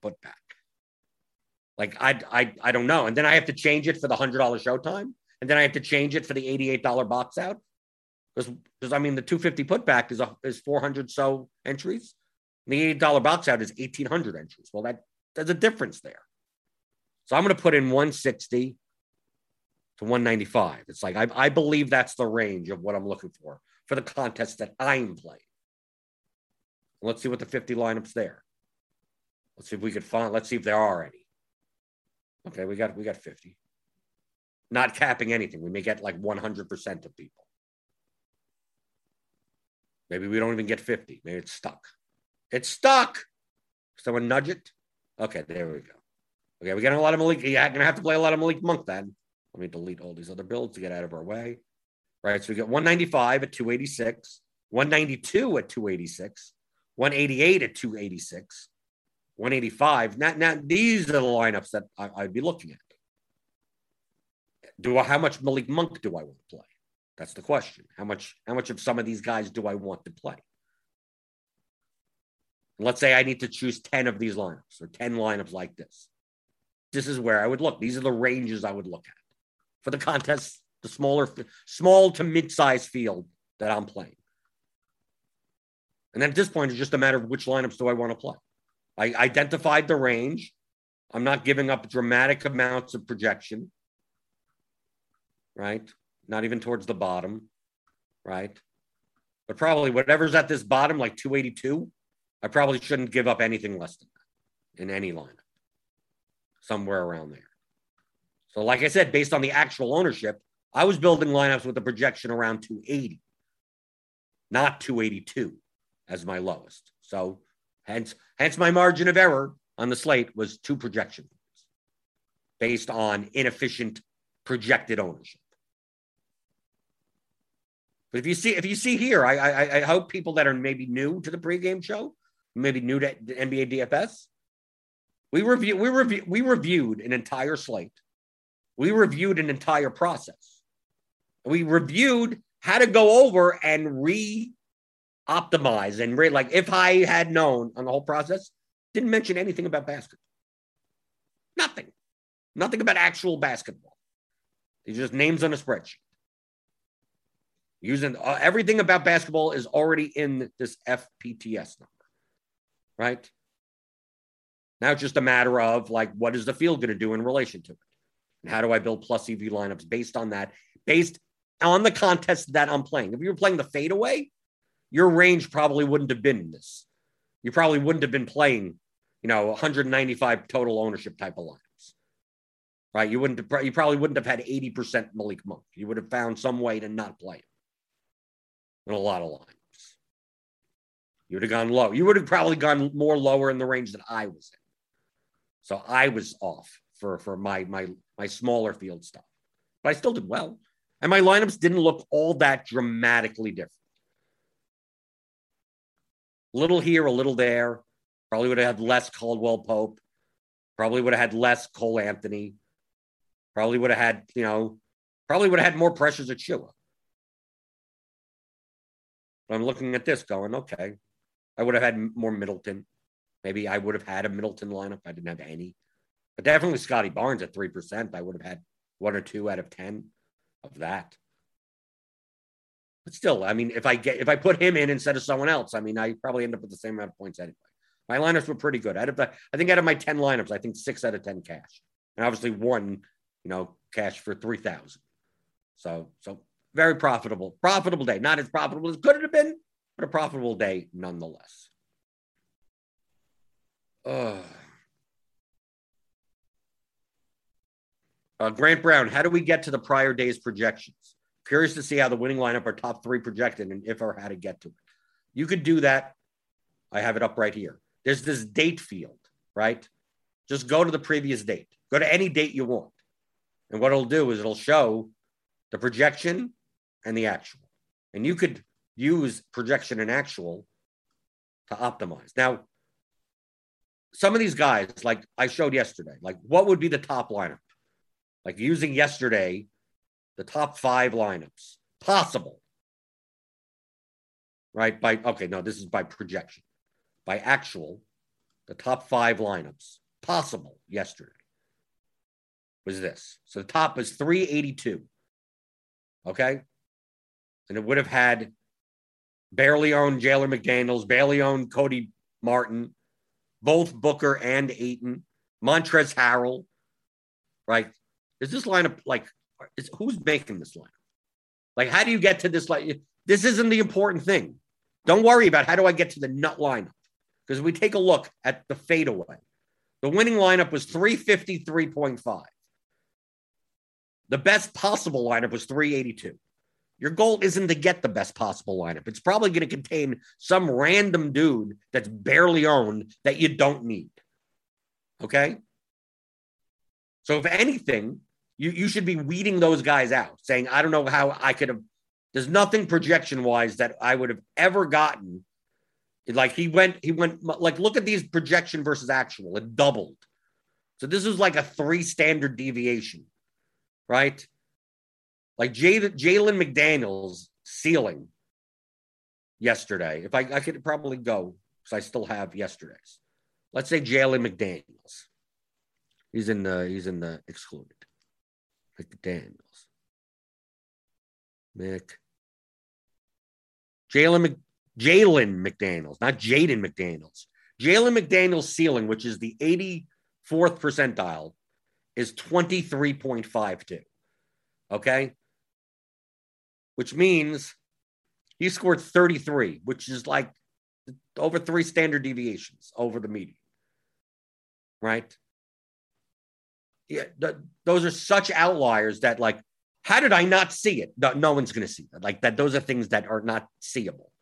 putback. I don't know. And then I have to change it for the $100 showtime. And then I have to change it for the $88 box out. Because the 250 putback is 400 so entries. The $80 box out is 1,800 entries. Well, there's a difference there. So I'm going to put in 160 to 195. It's I believe that's the range of what I'm looking for the contest that I'm playing. Let's see what the 50 lineups there. Let's see if we could find. Let's see if there are any. Okay, we got 50. Not capping anything. We may get 100% of people. Maybe we don't even get 50. Maybe it's stuck. It's stuck. Someone nudge it. Okay, there we go. Okay, we're getting a lot of Malik. Yeah, I'm going to have to play a lot of Malik Monk then. Let me delete all these other builds to get out of our way. Right, so we got 195 at 286, 192 at 286, 188 at 286, 185. Now these are the lineups that I'd be looking at. How much Malik Monk do I want to play? That's the question. How much of some of these guys do I want to play? Let's say I need to choose 10 of these lineups or 10 lineups like this. This is where I would look. These are the ranges I would look at for the contest, the small to mid-size field that I'm playing. And then at this point, it's just a matter of which lineups do I want to play. I identified the range. I'm not giving up dramatic amounts of projection, right? Not even towards the bottom, right? But probably whatever's at this bottom, 282, I probably shouldn't give up anything less than that in any lineup, somewhere around there. So like I said, based on the actual ownership, I was building lineups with a projection around 280, not 282 as my lowest. So hence my margin of error on the slate was 2 projection points based on inefficient projected ownership. But if you see here, I hope people that are maybe new to the pregame show, maybe new to NBA DFS, we reviewed an entire slate. We reviewed an entire process. We reviewed how to go over and re-optimize and like if I had known on the whole process, didn't mention anything about basketball. Nothing about actual basketball. It's just names on a spreadsheet. Using everything about basketball is already in this FPTS number, right? Now it's just a matter of like, what is the field going to do in relation to it? And how do I build plus EV lineups based on that, based on the contest that I'm playing? If you were playing the fadeaway, your range probably wouldn't have been in this. You probably wouldn't have been playing, 195 total ownership type of lineups, right? You probably wouldn't have had 80% Malik Monk. You would have found some way to not play him in a lot of lineups. You would have gone low. You would have probably gone more lower in the range that I was in. So I was off for my smaller field stuff, but I still did well. And my lineups didn't look all that dramatically different. Little here, a little there. Probably would have had less Caldwell Pope. Probably would have had less Cole Anthony. Probably would have had, probably would have had more pressures at Chua. But I'm looking at this going, okay, I would have had more Middleton. Maybe I would have had a Middleton lineup. I didn't have any. But definitely Scotty Barnes at 3%. I would have had 1 or 2 out of 10 of that. But still, if I put him in instead of someone else, I probably end up with the same amount of points anyway. My lineups were pretty good. I think out of my 10 lineups, I think 6 out of 10 cash. And obviously 1, cash for 3,000. So very profitable day. Not as profitable as could it have been, but a profitable day nonetheless. Grant Brown, how do we get to the prior day's projections? Curious to see how the winning lineup, our top 3 projected, and if or how to get to it. You could do that. I have it up right here. There's this date field, right? Just go to the previous date. Go to any date you want. And what it'll do is it'll show the projection and the actual. And you could use projection and actual to optimize. Now, some of these guys, like I showed yesterday, like what would be the top lineup? Like using yesterday, the top 5 lineups possible, right? This is by projection, by actual, the top 5 lineups possible yesterday was this. So the top was 382. Okay. And it would have had barely owned Jalen McDaniels, barely owned Cody Martin, both Booker and Ayton, Montrezl Harrell, right? Is this lineup who's making this lineup? Like, how do you get to this? Like, this isn't the important thing. Don't worry about how do I get to the nut lineup, because we take a look at the fadeaway. The winning lineup was 353.5. The best possible lineup was 382. Your goal isn't to get the best possible lineup. It's probably going to contain some random dude that's barely owned that you don't need. Okay? So if anything, you should be weeding those guys out, saying, I don't know how I could have. There's nothing projection-wise that I would have ever gotten. Like he went, like, look at these projection versus actual. It doubled. So this was like a 3 standard deviation, right? Like Jalen McDaniels ceiling yesterday. If I could probably go, because I still have yesterday's. Let's say Jalen McDaniels. He's in the excluded. Jalen McDaniels, not Jaden McDaniels. Jalen McDaniels' ceiling, which is the 84th percentile, is 23.52. Okay? Which means he scored 33, which is like over 3 standard deviations over the median. Right? Yeah, those are such outliers that, like, how did I not see it? No one's going to see that. Like that, those are things that are not seeable.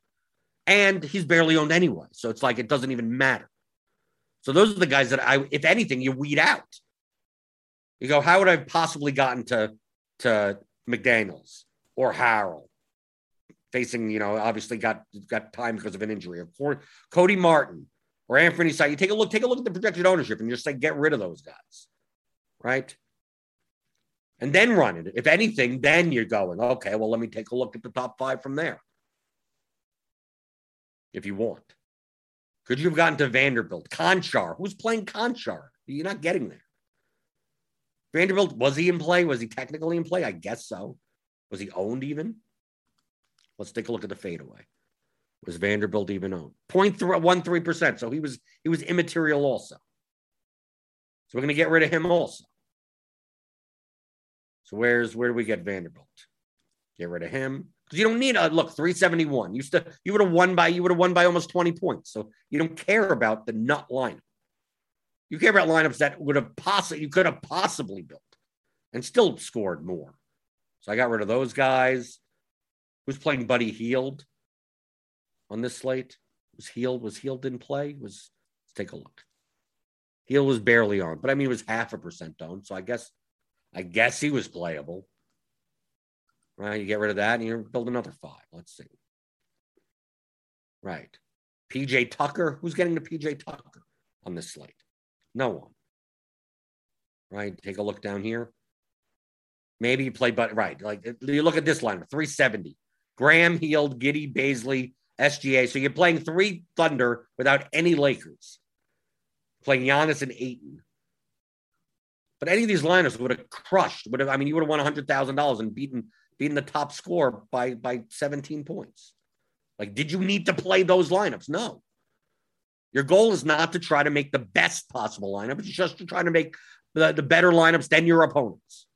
And he's barely owned anyway, so it's like it doesn't even matter. So those are the guys that if anything, you weed out. You go, how would I have possibly gotten to McDaniels or Harrell facing, you know, obviously got time because of an injury. Of course, Cody Martin or Anthony Sy. You take a look at the projected ownership and just say, get rid of those guys, right? And then run it. If anything, then you're going, okay, well, let me take a look at the top five from there. If you want. Could you have gotten to Vanderbilt? Conchar. Who's playing Conchar? You're not getting there. Vanderbilt, was he in play? Was he technically in play? I guess so. Was he owned even? Let's take a look at the fadeaway. Was Vanderbilt even owned? 0.13%. So he was immaterial also. So we're going to get rid of him also. So where do we get Vanderbilt? Get rid of him. Because you don't need a look, 371. You would have won by almost 20 points. So you don't care about the nut lineup. You care about lineups that you could have possibly built and still scored more. So I got rid of those guys. Who's playing Buddy Hield on this slate? Was Hield in play? Let's take a look. Hield was barely on, but I mean, it was 0.5% owned. So I guess he was playable. Right, you get rid of that and you build another five. Let's see. Right. PJ Tucker. Who's getting to PJ Tucker on this slate? No one. Right, take a look down here. Maybe you play, but right, like you look at this lineup, 370. Graham, Hield, Giddey, Baisley, SGA. So you're playing three Thunder without any Lakers. Playing Giannis and Ayton. But any of these lineups you would have won $100,000 and beaten the top score by 17 points. Like, did you need to play those lineups? No. Your goal is not to try to make the best possible lineup. It's just to try to make the better lineups than your opponents.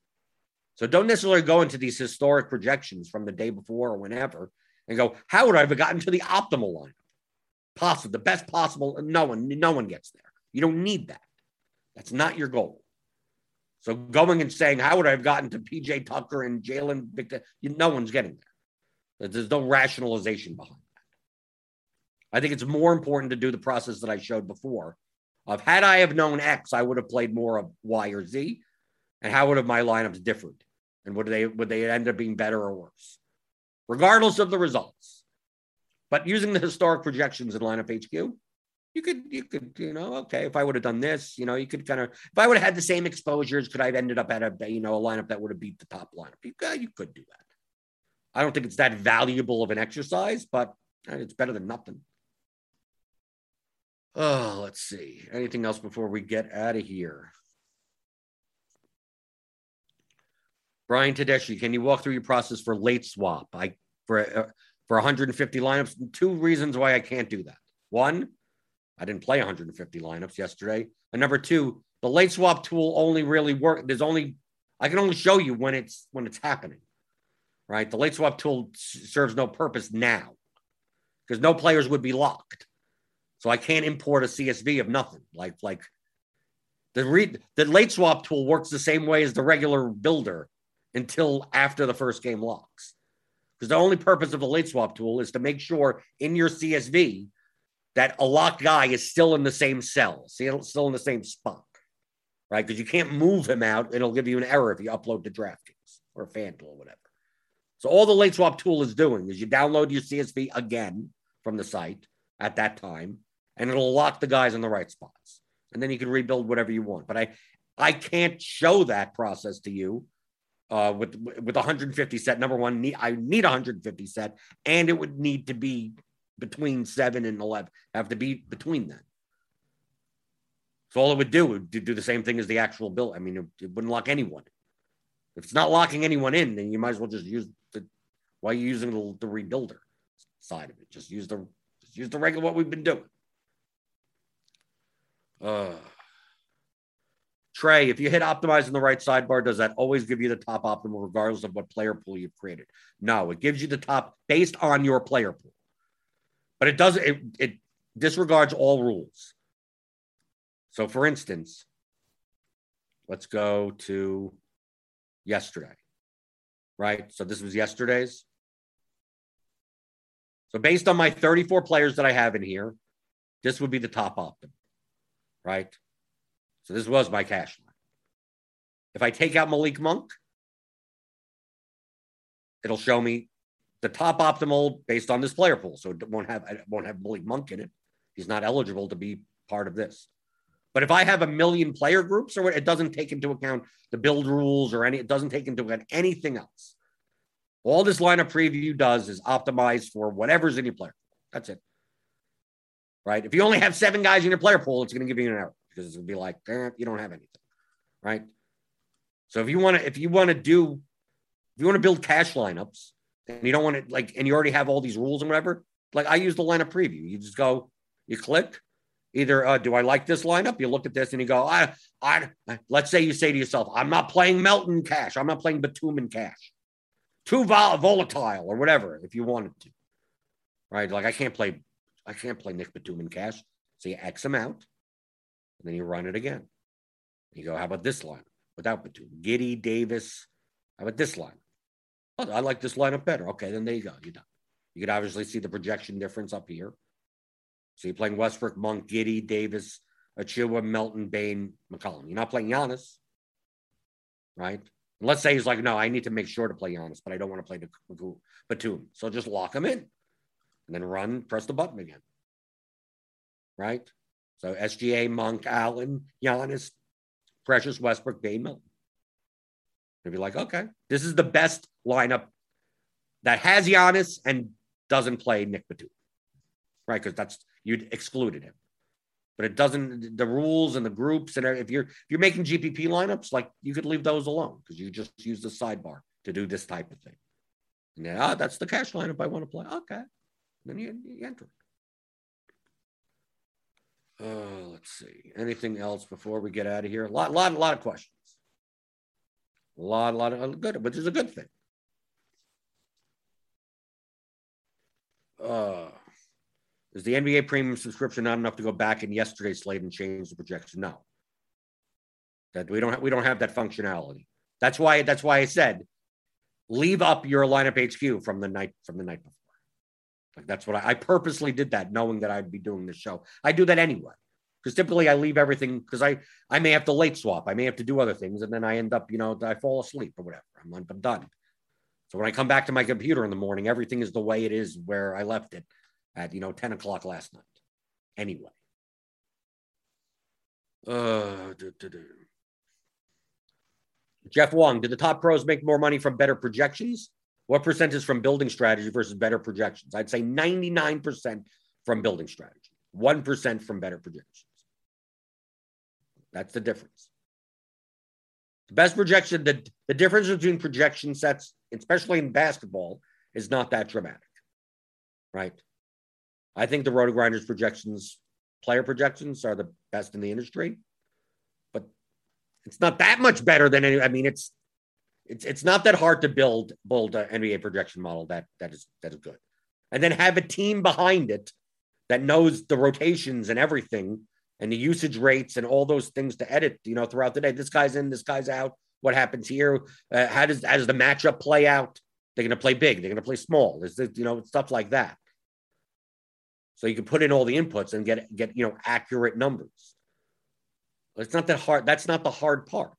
So don't necessarily go into these historic projections from the day before or whenever and go, how would I have gotten to the optimal lineup? Possible, the best possible. No one gets there. You don't need that. That's not your goal. So going and saying, how would I have gotten to PJ Tucker and Jalen Victor? No one's getting there. There's no rationalization behind that. I think it's more important to do the process that I showed before of had I have known X, I would have played more of Y or Z. And how would have my lineups differed? And would they end up being better or worse? Regardless of the results. But using the historic projections in Lineup HQ, you could, you know, okay, if I would have done this, you know, you could kind of, if I would have had the same exposures, could I have ended up at a, you know, a lineup that would have beat the top lineup? You could do that. I don't think it's that valuable of an exercise, but it's better than nothing. Oh, let's see. Anything else before we get out of here? Brian Tedeschi, can you walk through your process for late swap? For 150 lineups, two reasons why I can't do that. One, I didn't play 150 lineups yesterday. And number two, the late swap tool only really works. I can only show you when it's happening, right? The late swap tool serves no purpose now because no players would be locked. So I can't import a CSV of nothing. Like the late swap tool works the same way as the regular builder until after the first game locks. Because the only purpose of the late swap tool is to make sure in your CSV that a locked guy is still in the same cell, still in the same spot, right? Because you can't move him out. It'll give you an error if you upload to DraftKings or FanDuel or whatever. So all the late swap tool is doing is you download your CSV again from the site at that time, and it'll lock the guys in the right spots. And then you can rebuild whatever you want. But I can't show that process to you. With 150 set, number one, I need 150 set, and it would need to be between 7 and 11. I have to be between then. So all it would do the same thing as the actual build. I mean, it wouldn't lock anyone. If it's not locking anyone in, then you might as well just use why you're using the rebuilder side of it. Just use the regular what we've been doing. Trey, if you hit optimize on the right sidebar, does that always give you the top optimal regardless of what player pool you've created? No, it gives you the top based on your player pool. But it doesn't, it disregards all rules. So for instance, let's go to yesterday, right? So this was yesterday's. So based on my 34 players that I have in here, this would be the top optimal, right? So this was my cash line. If I take out Malik Monk, it'll show me the top optimal based on this player pool. So it won't have Malik Monk in it. He's not eligible to be part of this. But if I have a million player groups, or it doesn't take into account the build rules or any, it doesn't take into account anything else. All this lineup preview does is optimize for whatever's in your player pool. That's it. Right? If you only have 7 guys in your player pool, it's going to give you an error because it's going to be like, you don't have anything. Right? So if you want to build cash lineups and you don't want to and you already have all these rules and whatever, like I use the lineup preview. You just go, you click either, do I like this lineup? You look at this and you go, let's say you say to yourself, I'm not playing Melton cash. I'm not playing Batum cash. Too volatile or whatever, if you wanted to, right? Like I can't play Nick Batum cash. So you X him out and then you run it again. You go, how about this lineup? Without Batum, Giddey, Davis. How about this lineup? Oh, I like this lineup better. Okay, then there you go. You're done. You could obviously see the projection difference up here. So you're playing Westbrook, Monk, Giddey, Davis, Achiuwa, Melton, Bane, McCollum. You're not playing Giannis, right? And let's say he's like, no, I need to make sure to play Giannis, but I don't want to play Batum. So just lock him in and then run, press the button again, right? So SGA, Monk, Allen, Giannis, Precious, Westbrook, Bane, Melton. You'd be like, okay, this is the best lineup that has Giannis and doesn't play Nick Batum, right? Because you'd excluded him, but it doesn't. The rules and the groups and if you're making GPP lineups, like you could leave those alone because you just use the sidebar to do this type of thing. And then, that's the cash lineup I want to play. Okay, then you enter it. Let's see. Anything else before we get out of here? A lot of questions. A lot of good, which is a good thing. Is the NBA premium subscription not enough to go back in yesterday's slate and change the projection? No, that we don't have that functionality. That's why I said, leave up your lineup HQ from the night before. Like that's what I purposely did that, knowing that I'd be doing this show. I do that anyway. Because typically I leave everything because I may have to late swap. I may have to do other things. And then I end up, I fall asleep or whatever. I'm like, I'm done. So when I come back to my computer in the morning, everything is the way it is where I left it at, 10 o'clock last night. Anyway. Jeff Wong, did the top pros make more money from better projections? What percent is from building strategy versus better projections? I'd say 99% from building strategy, 1% from better projections. That's the difference. The best projection, the difference between projection sets, especially in basketball, is not that dramatic, right? I think the Roto Grinders projections, player projections, are the best in the industry, but it's not that much better than any. I mean, it's not that hard to build an NBA projection model that is good, and then have a team behind it that knows the rotations and everything, and the usage rates and all those things to edit, throughout the day. This guy's in, this guy's out. What happens here? How does the matchup play out? They're going to play big. They're going to play small. There's, stuff like that. So you can put in all the inputs and get accurate numbers. It's not that hard. That's not the hard part.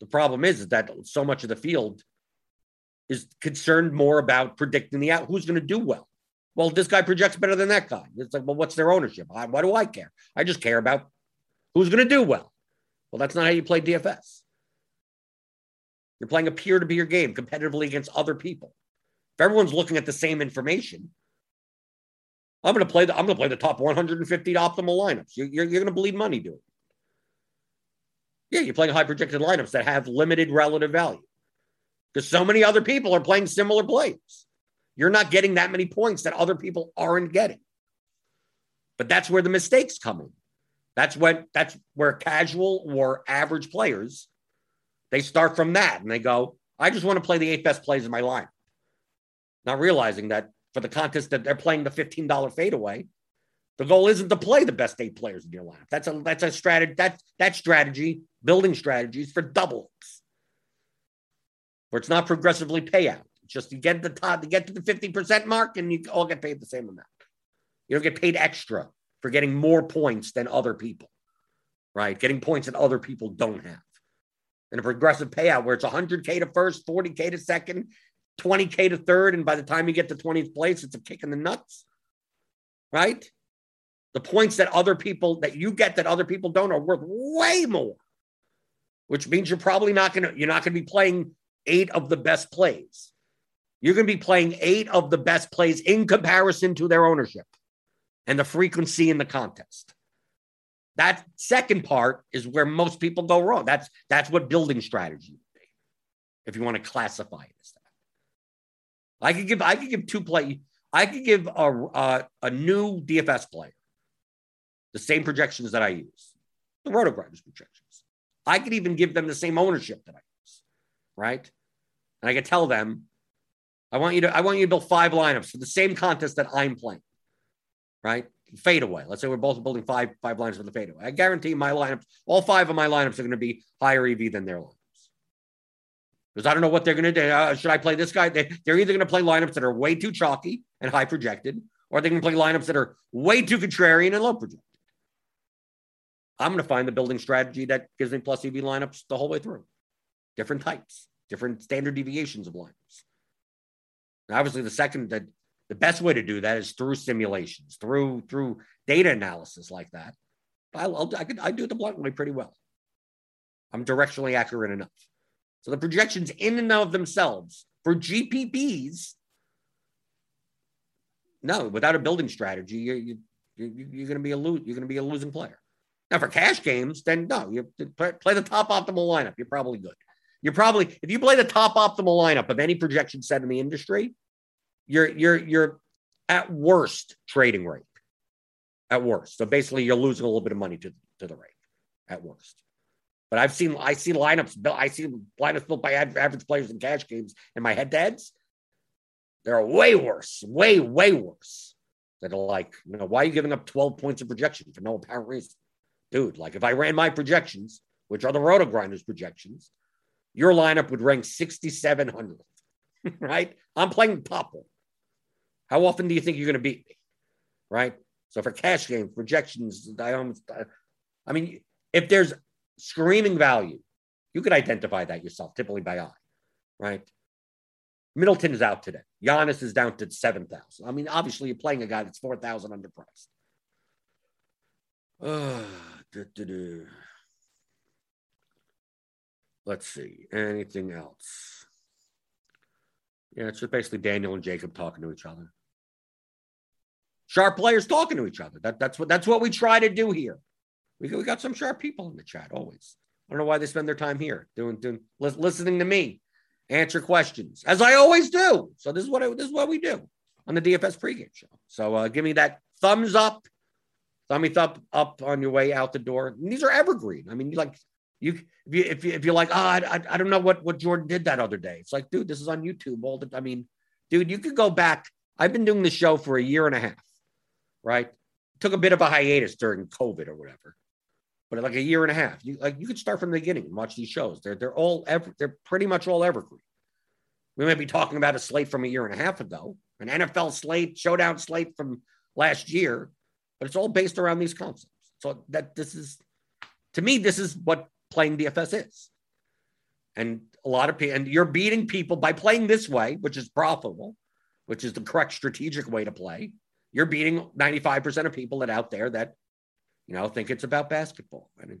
The problem is that so much of the field is concerned more about predicting the out. Who's going to do well? Well, this guy projects better than that guy. It's like, well, what's their ownership? Why do I care? I just care about who's going to do well. Well, that's not how you play DFS. You're playing a peer-to-peer game competitively against other people. If everyone's looking at the same information, I'm going to play the top 150 optimal lineups. You're going to bleed money doing it. Yeah, you're playing high projected lineups that have limited relative value because so many other people are playing similar plays. You're not getting that many points that other people aren't getting. But that's where the mistakes come in. That's where casual or average players, they start from that and they go, I just want to play the 8 best plays in my lineup. Not realizing that for the contest that they're playing the $15 fadeaway, the goal isn't to play the best 8 players in your lineup. That's a strategy. That strategy, building strategies for doubles, where it's not progressively payout. Just to get to the 50% mark, and you all get paid the same amount. You don't get paid extra for getting more points than other people, right? Getting points that other people don't have. And a progressive payout where it's $100K to first, $40K to second, 20K to third, and by the time you get to 20th place, it's a kick in the nuts, right? The points that other people, that you get that other people don't, are worth way more, which means you're probably not going to, you're not going to be playing 8 of the best plays. You're going to be playing 8 of the best plays in comparison to their ownership and the frequency in the contest. That second part is where most people go wrong. That's what building strategy would be, if you want to classify it as that. I could give two play. I could give a new DFS player the same projections that I use, the Roto Grinders projections. I could even give them the same ownership that I use, right? And I could tell them, I want you to build 5 lineups for the same contest that I'm playing, right? Fadeaway. Let's say we're both building five lineups for the fadeaway. I guarantee my lineups, all 5 of my lineups are going to be higher EV than their lineups. Because I don't know what they're going to do. Should I play this guy? They're either going to play lineups that are way too chalky and high projected, or they're going to play lineups that are way too contrarian and low projected. I'm going to find the building strategy that gives me plus EV lineups the whole way through. Different types, different standard deviations of lineups. And obviously the best way to do that is through simulations, through data analysis like that. I do it the blunt way pretty well. I'm directionally accurate enough. So the projections in and of themselves for GPPs, no, without a building strategy, you're going to be a losing player. Now for cash games, then no, you play the top optimal lineup. You're probably good. If you play the top optimal lineup of any projection set in the industry, you're at worst trading rate, at worst. So basically, you're losing a little bit of money to the rate, at worst. But I see lineups built by average players in cash games in my head-to-heads. They're way worse. That are like, why are you giving up 12 points of projection for no apparent reason, dude? Like if I ran my projections, which are the Roto Grinders projections, your lineup would rank 6,700. Right? I'm playing top one. How often do you think you're going to beat me? Right? So for cash game projections, I mean, if there's screaming value, you could identify that yourself, typically by eye, right? Middleton is out today. Giannis is down to 7,000. I mean, obviously you're playing a guy that's 4,000 underpriced. Let's see. Anything else? Yeah, it's just basically Daniel and Jacob talking to each other. Sharp players talking to each other. That's what we try to do here. We got some sharp people in the chat always. I don't know why they spend their time here doing listening to me answer questions as I always do. So this is what we do on the DFS pregame show. So give me that thumbs up, thumb up on your way out the door. And these are evergreen. I mean, if you're like, I don't know what Jordan did that other day. It's like, dude, this is on YouTube all the time. I mean, dude, you could go back. I've been doing this show for a year and a half, right? Took a bit of a hiatus during COVID or whatever, but like a year and a half, you could start from the beginning and watch these shows. They're pretty much all evergreen. We might be talking about a slate from a year and a half ago, an NFL slate, showdown slate from last year, but it's all based around these concepts. So this is what playing DFS is. And a lot of people, and you're beating people by playing this way, which is profitable, which is the correct strategic way to play. You're beating 95% of people that out there that, think it's about basketball. And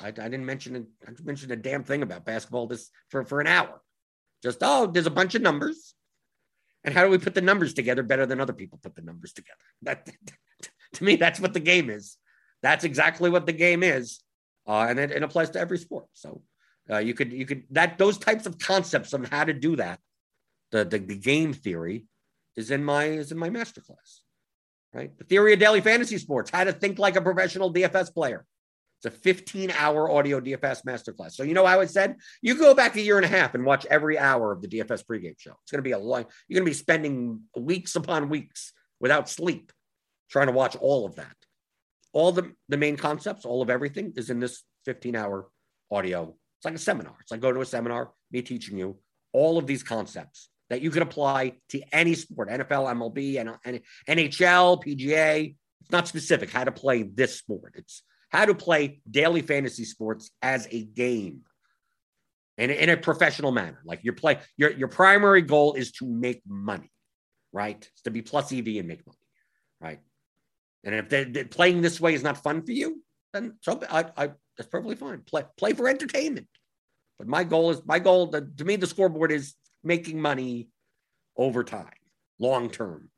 I didn't mention a damn thing about basketball this for an hour. Just, there's a bunch of numbers. And how do we put the numbers together better than other people put the numbers together? That, to me, that's what the game is. That's exactly what the game is. And it applies to every sport. So those types of concepts of how to do that, the game theory is in my masterclass, right? The Theory of Daily Fantasy Sports, How to Think Like a Professional DFS Player. It's a 15-hour audio DFS masterclass. So you know how I said, you go back a year and a half and watch every hour of the DFS pregame show. It's going to be you're going to be spending weeks upon weeks without sleep trying to watch all of that. All the main concepts, all of everything is in this 15-hour audio. It's like a seminar. It's like going to a seminar, me teaching you all of these concepts that you can apply to any sport, NFL, MLB, and NHL, PGA. It's not specific how to play this sport. It's how to play daily fantasy sports as a game. and in a professional manner. Like your primary goal is to make money, right? It's to be plus EV and make money, right? And if they're playing this way is not fun for you, then so that's perfectly fine. Play for entertainment. But my goal to me, the scoreboard is making money over time, long-term.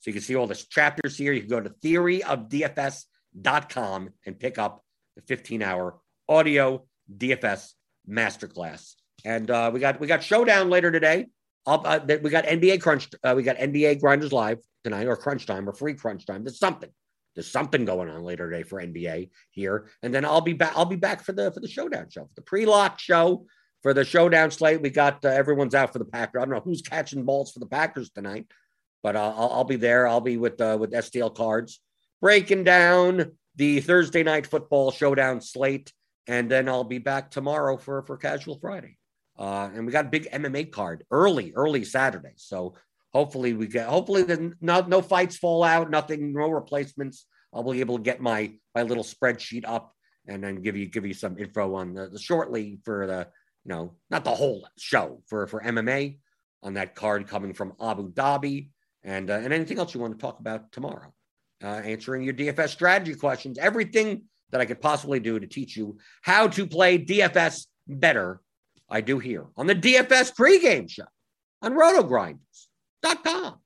So you can see all this chapters here. You can go to theoryofdfs.com and pick up the 15-hour audio DFS masterclass. And we got Showdown later today. We got NBA Crunch. We got NBA Grinders Live tonight, or Crunch Time, or free Crunch Time. There's something going on later today for NBA here. And then I'll be back for the Showdown show, for the pre-lock show, for the Showdown slate. We got everyone's out for the Packers. I don't know who's catching balls for the Packers tonight, but I'll be there. I'll be with STL Cards, breaking down the Thursday night football Showdown slate. And then I'll be back tomorrow for Casual Friday. And we got a big MMA card early Saturday. So hopefully no fights fall out, nothing, no replacements. I'll be able to get my little spreadsheet up and then give you some info on the shortly for the, not the whole show for MMA on that card coming from Abu Dhabi and anything else you want to talk about tomorrow, answering your DFS strategy questions, everything that I could possibly do to teach you how to play DFS better. I do here on the DFS pregame show on rotogrinders.com.